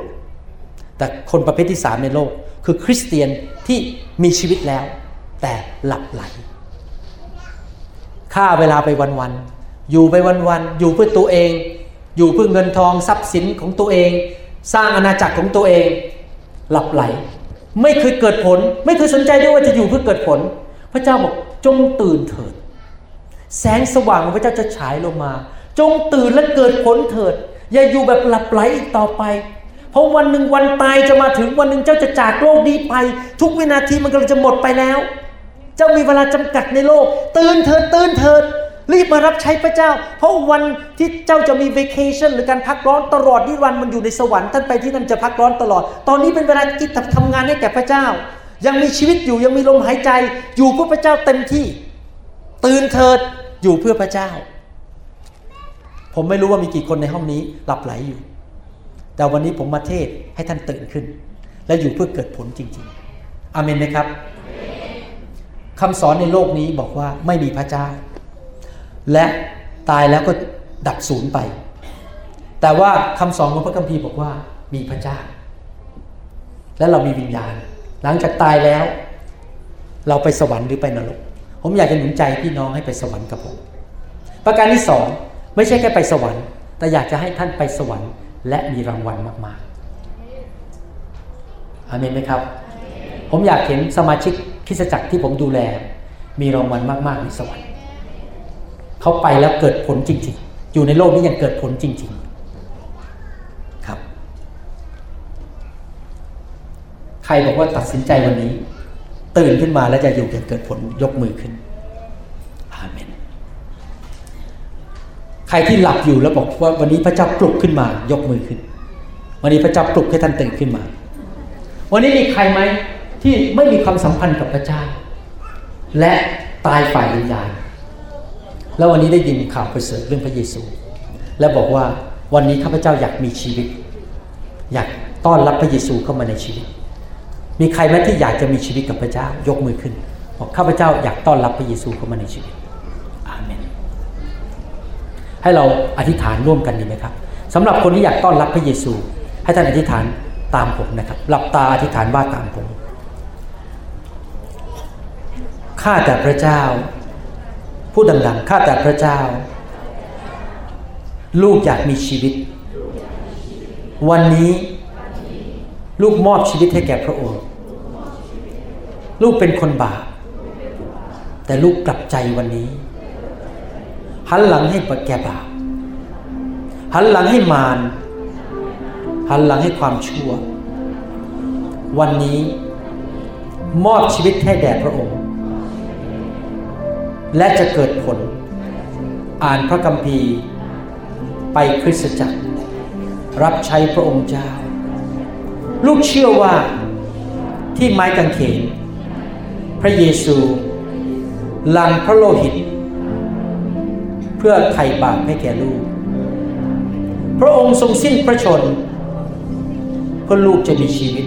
แต่คนประเภทที่3ในโลกคือคริสเตียนที่มีชีวิตแล้วแต่หลับไหลฆ่าเวลาไปวันๆอยู่ไปวันๆอยู่เพื่อตัวเองอยู่เพื่อเงินทองทรัพย์สินของตัวเองสร้างอาณาจักรของตัวเองหลับไหลไม่เคยเกิดผลไม่เคยสนใจด้วยว่าจะอยู่เพื่อเกิดผลพระเจ้าบอกจงตื่นเถิดแสงสว่างของพระเจ้าจะฉายลงมาจงตื่นและเกิดผลเถิดอย่าอยู่แบบหลับไหลอีกต่อไปเพราะวันหนึ่งวันตายจะมาถึงวันหนึ่งเจ้าจะจากโลกนี้ไปทุกวินาทีมันกำลังจะหมดไปแล้วเจ้ามีเวลาจำกัดในโลกตื่นเถิดรีบมารับใช้พระเจ้าเพราะวันที่เจ้าจะมี vacation หรือการพักร้อนตลอดนิรันดร์มันอยู่ในสวรรค์ท่านไปที่นั่นจะพักร้อนตลอดตอนนี้เป็นเวลาที่ทำงานให้แก่พระเจ้ายังมีชีวิตอยู่ยังมีลมหายใจอยู่เพื่อพระเจ้าเต็มที่ตื่นเถิดอยู่เพื่อพระเจ้าผมไม่รู้ว่ามีกี่คนในห้องนี้หลับไหลอยู่แต่วันนี้ผมมาเทศให้ท่านตื่นขึ้นและอยู่เพื่อเกิดผลจริงๆอาเมนไหมครับคำสอนในโลกนี้บอกว่าไม่มีพระเจ้าและตายแล้วก็ดับสูญไปแต่ว่าคำสอนของพระคัมภีร์บอกว่ามีพระเจ้าและเรามีวิญญาณหลังจากตายแล้วเราไปสวรรค์หรือไปนรกผมอยากจะหนุนใจพี่น้องให้ไปสวรรค์กับผมประการที่2ไม่ใช่แค่ไปสวรรค์แต่อยากจะให้ท่านไปสวรรค์และมีรางวัลมากๆอาเมนไหมครับผมอยากเห็นสมาชิกคริสตจักรที่ผมดูแลมีรางวัลมากๆในสวรรค์เขาไปแล้วเกิดผลจริงๆอยู่ในโลกนี้ยังเกิดผลจริงๆครับใครบอกว่าตัดสินใจวันนี้ตื่นขึ้นมาแล้วจะอยู่อย่างเกิดผลยกมือขึ้นอาเมนใครที่หลับอยู่แล้วบอกว่าวันนี้พระเจ้าปลุกขึ้นมายกมือขึ้นวันนี้พระเจ้าปลุกให้ท่านตื่นขึ้นมาวันนี้มีใครไหมที่ไม่มีความสัมพันธ์กับพระเจ้าและตายฝ่ายวิญญาณแล้ววันนี้ได้ยินข่าวประเสริฐเรื่องพระเยซูและบอกว่าวันนี้ข้าพเจ้าอยากมีชีวิตอยากต้อนรับพระเยซูเข้ามาในชีวิตมีใครไหมที่อยากจะมีชีวิตกับพระเจ้ายกมือขึ้นบอกข้าพเจ้าอยากต้อนรับพระเยซูเข้ามาในชีวิตอาเมนให้เราอธิษฐานร่วมกันดีไหมครับสำหรับคนที่อยากต้อนรับพระเยซูให้ท่านอธิษฐานตามผมนะครับหลับตาอธิษฐานว่าตามผมข้าแต่พระเจ้าพูดดังๆข้าแต่พระเจ้าลูกอยากมีชีวิตวันนี้ลูกมอบชีวิตให้แก่พระองค์ลูกเป็นคนบาปแต่ลูกกลับใจวันนี้หันหลังให้แก่บาปหันหลังให้มารหันหลังให้ความชั่ววันนี้มอบชีวิตให้แด่พระองค์และจะเกิดผลอ่านพระคัมภีร์ไปคริสตจักรรับใช้พระองค์เจ้าลูกเชื่อว่าที่ไม้กางเขนพระเยซูหลั่งพระโลหิตเพื่อไถ่บาปให้แก่ลูกพระองค์ทรงสิ้นพระชนเพื่อลูกจะมีชีวิต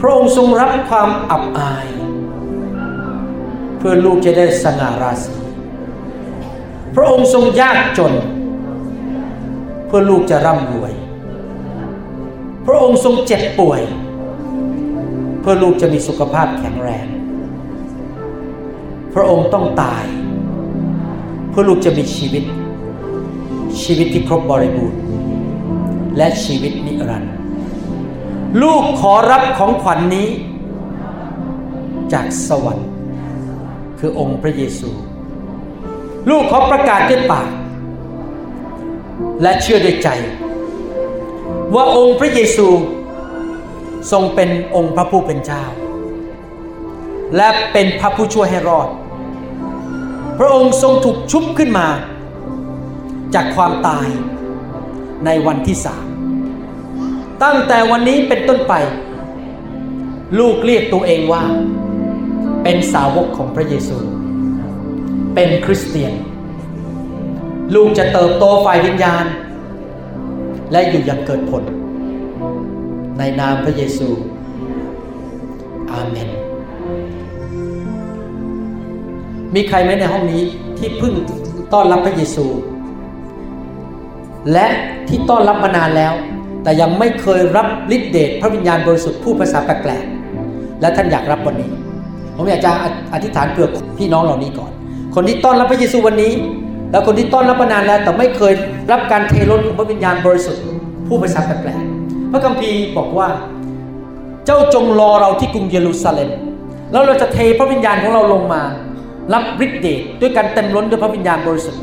พระองค์ทรงรับความอับอายเพื่อลูกจะได้สง่าราศีพระองค์ทรงยากจนเพื่อลูกจะร่ำรวย พระองค์ทรงเจ็บป่วยเพื่อลูกจะมีสุขภาพแข็งแรงพระองค์ต้องตายเพื่อลูกจะมีชีวิตที่ครบบริบูรณ์และชีวิตนิรันดร์ลูกขอรับของขวัญ นี้จากสวรรค์คือองค์พระเยซูลูกขอประกาศด้วยปากและเชื่อด้วยใจว่าองค์พระเยซูทรงเป็นองค์พระผู้เป็นเจ้าและเป็นพระผู้ช่วยให้รอดพระองค์ทรงถูกชุบขึ้นมาจากความตายในวันที่3ตั้งแต่วันนี้เป็นต้นไปลูกเรียกตัวเองว่าเป็นสาวกของพระเยซูเป็นคริสเตียนลูกจะเติบโตฝ่ายวิญญาณและอยู่อย่างเกิดผลในนามพระเยซูอาเมนมีใครไหมในห้องนี้ที่เพิ่งต้อนรับพระเยซูและที่ต้อนรับมานานแล้วแต่ยังไม่เคยรับฤทธิ์เดชพระวิญญาณบริสุทธิ์พูดภาษาแปลกๆและท่านอยากรับวันนี้ผมอยากจะอธิษฐานเผื่อพี่น้องเหล่านี้ก่อนคนที่ต้อนรับพระเยซูวันนี้และคนที่ต้อนรับมานานแล้วแต่ไม่เคยรับการเทล้นของพระวิญญาณบริสุทธิ์พูดภาษาแปลกๆพระคัมภีร์บอกว่าเจ้าจงรอเราที่กรุงเยรูซาเล็มแล้วเราจะเทพระวิญญาณของเราลงมารับฤทธิ์เดชด้วยการเต็มล้นด้วยพระวิญญาณบริสุทธิ์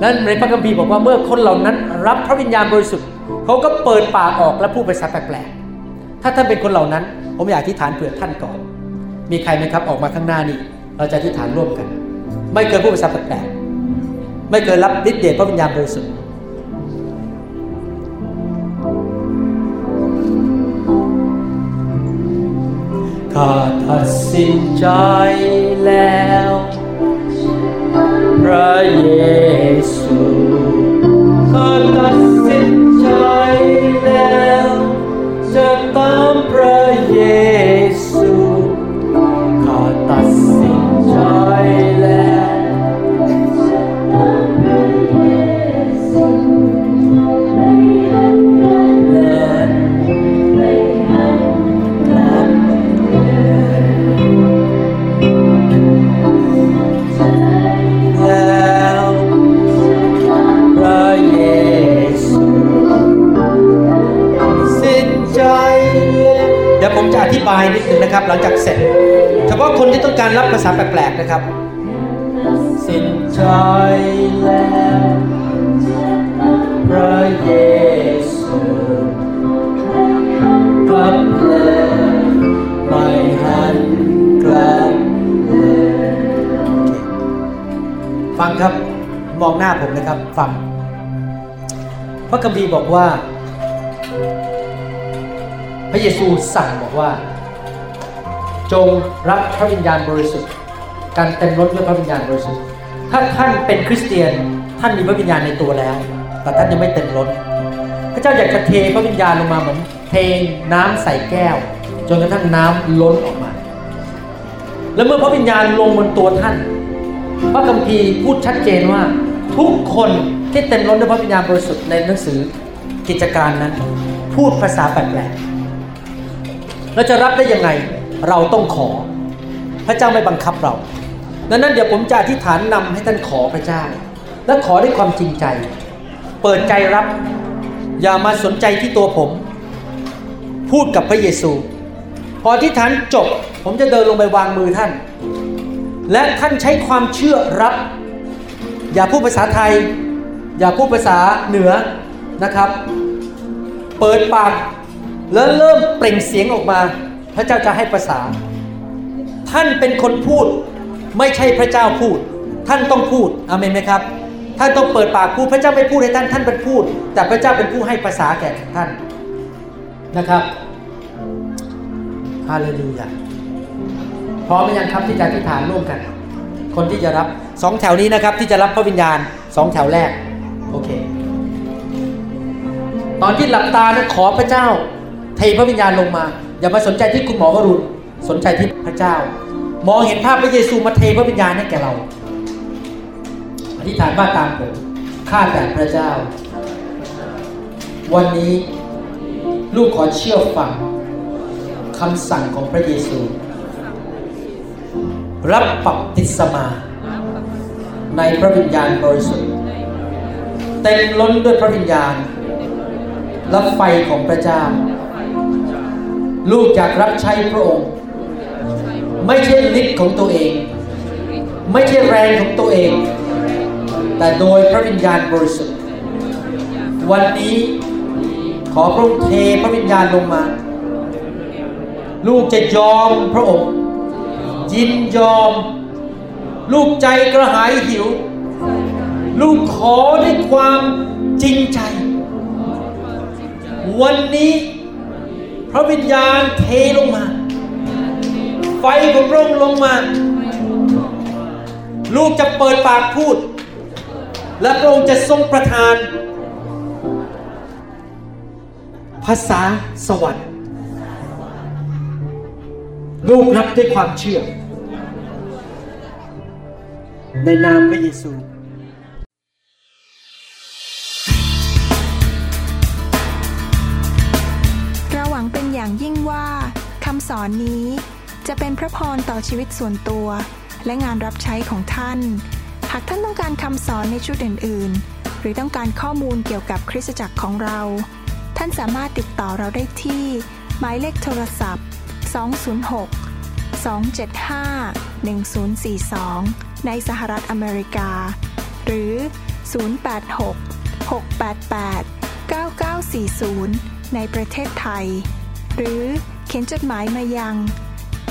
และในพระคัมภีร์บอกว่าเมื่อคนเหล่านั้นรับพระวิญญาณบริสุทธิ์เขาก็เปิดปากออกและพูดภาษาแปลกๆถ้าท่านเป็นคนเหล่านั้นผมอยากอธิษฐานเผื่อท่านก่อนมีใครไหมครับออกมาข้างหน้านี่เราจะอธิษฐานร่วมกันไม่เคยพูดภาษาแปลกๆไม่เคยรับฤทธิ์เดชพระวิญญาณบริสุทธิ์ข้าตัดสินใจแล้วพระเยซูข้าตัดสินใจแล้วจะตามพระเยซูข้าตัดสินใจแล้วจะตามพระเยซูไม่หันหลังไม่หันหลังผมจะอธิบายนิดนึงนะครับหลังจากเสร็จเฉพาะคนที่ต้องการรับภาษาแปลกๆนะครับสิ้นใจแล้วพระเยซูกลับเลยไม่หันกลับเลยฟังครับมองหน้าผมนะครับฟังพระคัมภีร์บอกว่าพระเยซูสั่งบอกว่าจงรับพระวิญญาณบริสุทธิ์การเต็มล้นด้วยพระวิญญาณบริสุทธิ์ถ้าท่านเป็นคริสเตียนท่านมีพระวิญญาณในตัวแล้วแต่ท่านยังไม่เต็มล้นพระเจ้าอยากจะเทพระวิญญาณลงมาเหมือนเทน้ำใส่แก้วจนกระทั่งน้ำล้นออกมาและเมื่อพระวิญญาณลงบนตัวท่านพระคัมภีร์พูดชัดเจนว่าทุกคนที่เต็มล้นด้วยพระวิญญาณบริสุทธิ์ในหนังสือกิจการนั้นพูดภาษาแปลกเราจะรับได้ยังไงเราต้องขอพระเจ้าไม่บังคับเราดังนั้นเดี๋ยวผมจะอธิษฐานนำให้ท่านขอพระเจ้าและขอด้วยความจริงใจเปิดใจรับอย่ามาสนใจที่ตัวผมพูดกับพระเยซูพออธิษฐานจบผมจะเดินลงไปวางมือท่านและท่านใช้ความเชื่อรับอย่าพูดภาษาไทยอย่าพูดภาษาเหนือนะครับเปิดปากแล้วเริ่มเปล่งเสียงออกมาพระเจ้าจะให้ภาษาท่านเป็นคนพูดไม่ใช่พระเจ้าพูดท่านต้องพูดอาเมนไหมครับท่านต้องเปิดปากพูดพระเจ้าไม่พูดให้ท่านท่านเป็นพูดแต่พระเจ้าเป็นผู้ให้ภาษาแก่ท่านนะครับฮาเลลูยาพร้อมหรือยังครับที่จะอธิษฐานร่วมกันคนที่จะรับสองแถวนี้นะครับที่จะรับพระวิญญาณสองแถวแรกโอเคตอนที่หลับตานะขอพระเจ้าเทพระวิญญาณลงมาอย่ามาสนใจที่คุณหมอวรุณสนใจที่พระเจ้ามองเห็นภาพพระเยซูมาเทพระวิญญาณให้แก่เราอธิษฐานว่าตามผมข้าแต่พระเจ้าวันนี้ ลูกขอเชื่อฟังคำสั่งของพระเยซูรับบัพติศมาในพระวิญญาณบริสุทธิ์เต็มล้นด้วยพระวิญญาณและไฟของพระเจ้าลูกอยากรับใช้พระองค์ไม่ใช่ฤทธิ์ของตัวเองไม่ใช่แรงของตัวเองแต่โดยพระวิญญาณบริสุทธิ์วันนี้ขอพระองค์เทพระวิญญาณลงมาลูกจะยอมพระองค์ยินยอมลูกใจกระหายหิวลูกขอด้วยความจริงใจวันนี้พระวิญญาณเทลงมาไฟของพระองค์ลงมาลูกจะเปิดปากพูดและพระองค์จะทรงประทานภาษาสวรรค์ลูกรับด้วยความเชื่อในนามพระเยซูเราหวังเป็นอย่างยิ่งว่าคำสอนนี้จะเป็นพระพรต่อชีวิตส่วนตัวและงานรับใช้ของท่านหากท่านต้องการคำสอนในชุดอื่นๆหรือต้องการข้อมูลเกี่ยวกับคริสตจักรของเราท่านสามารถติดต่อเราได้ที่หมายเลขโทรศัพท์206 275 1042ในสหรัฐอเมริกาหรือ086 688 9940ในประเทศไทยหรือเขียนจดหมายมายัง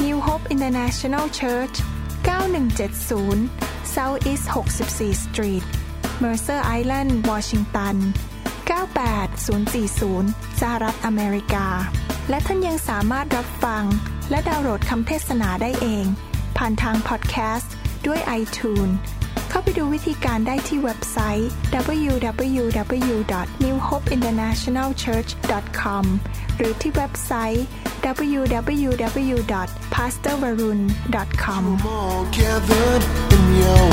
New Hope International Church 9170 South East 64 Street Mercer Island Washington 98040สหรัฐอเมริกาและท่านยังสามารถรับฟังและดาวน์โหลดคำเทศนาได้เองผ่านทางพอดแคสต์ด้วย iTunes เข้าไปดูวิธีการได้ที่เว็บไซต์ www.newhopeinternationalchurch.com หรือที่เว็บไซต์ www.pastorvarun.com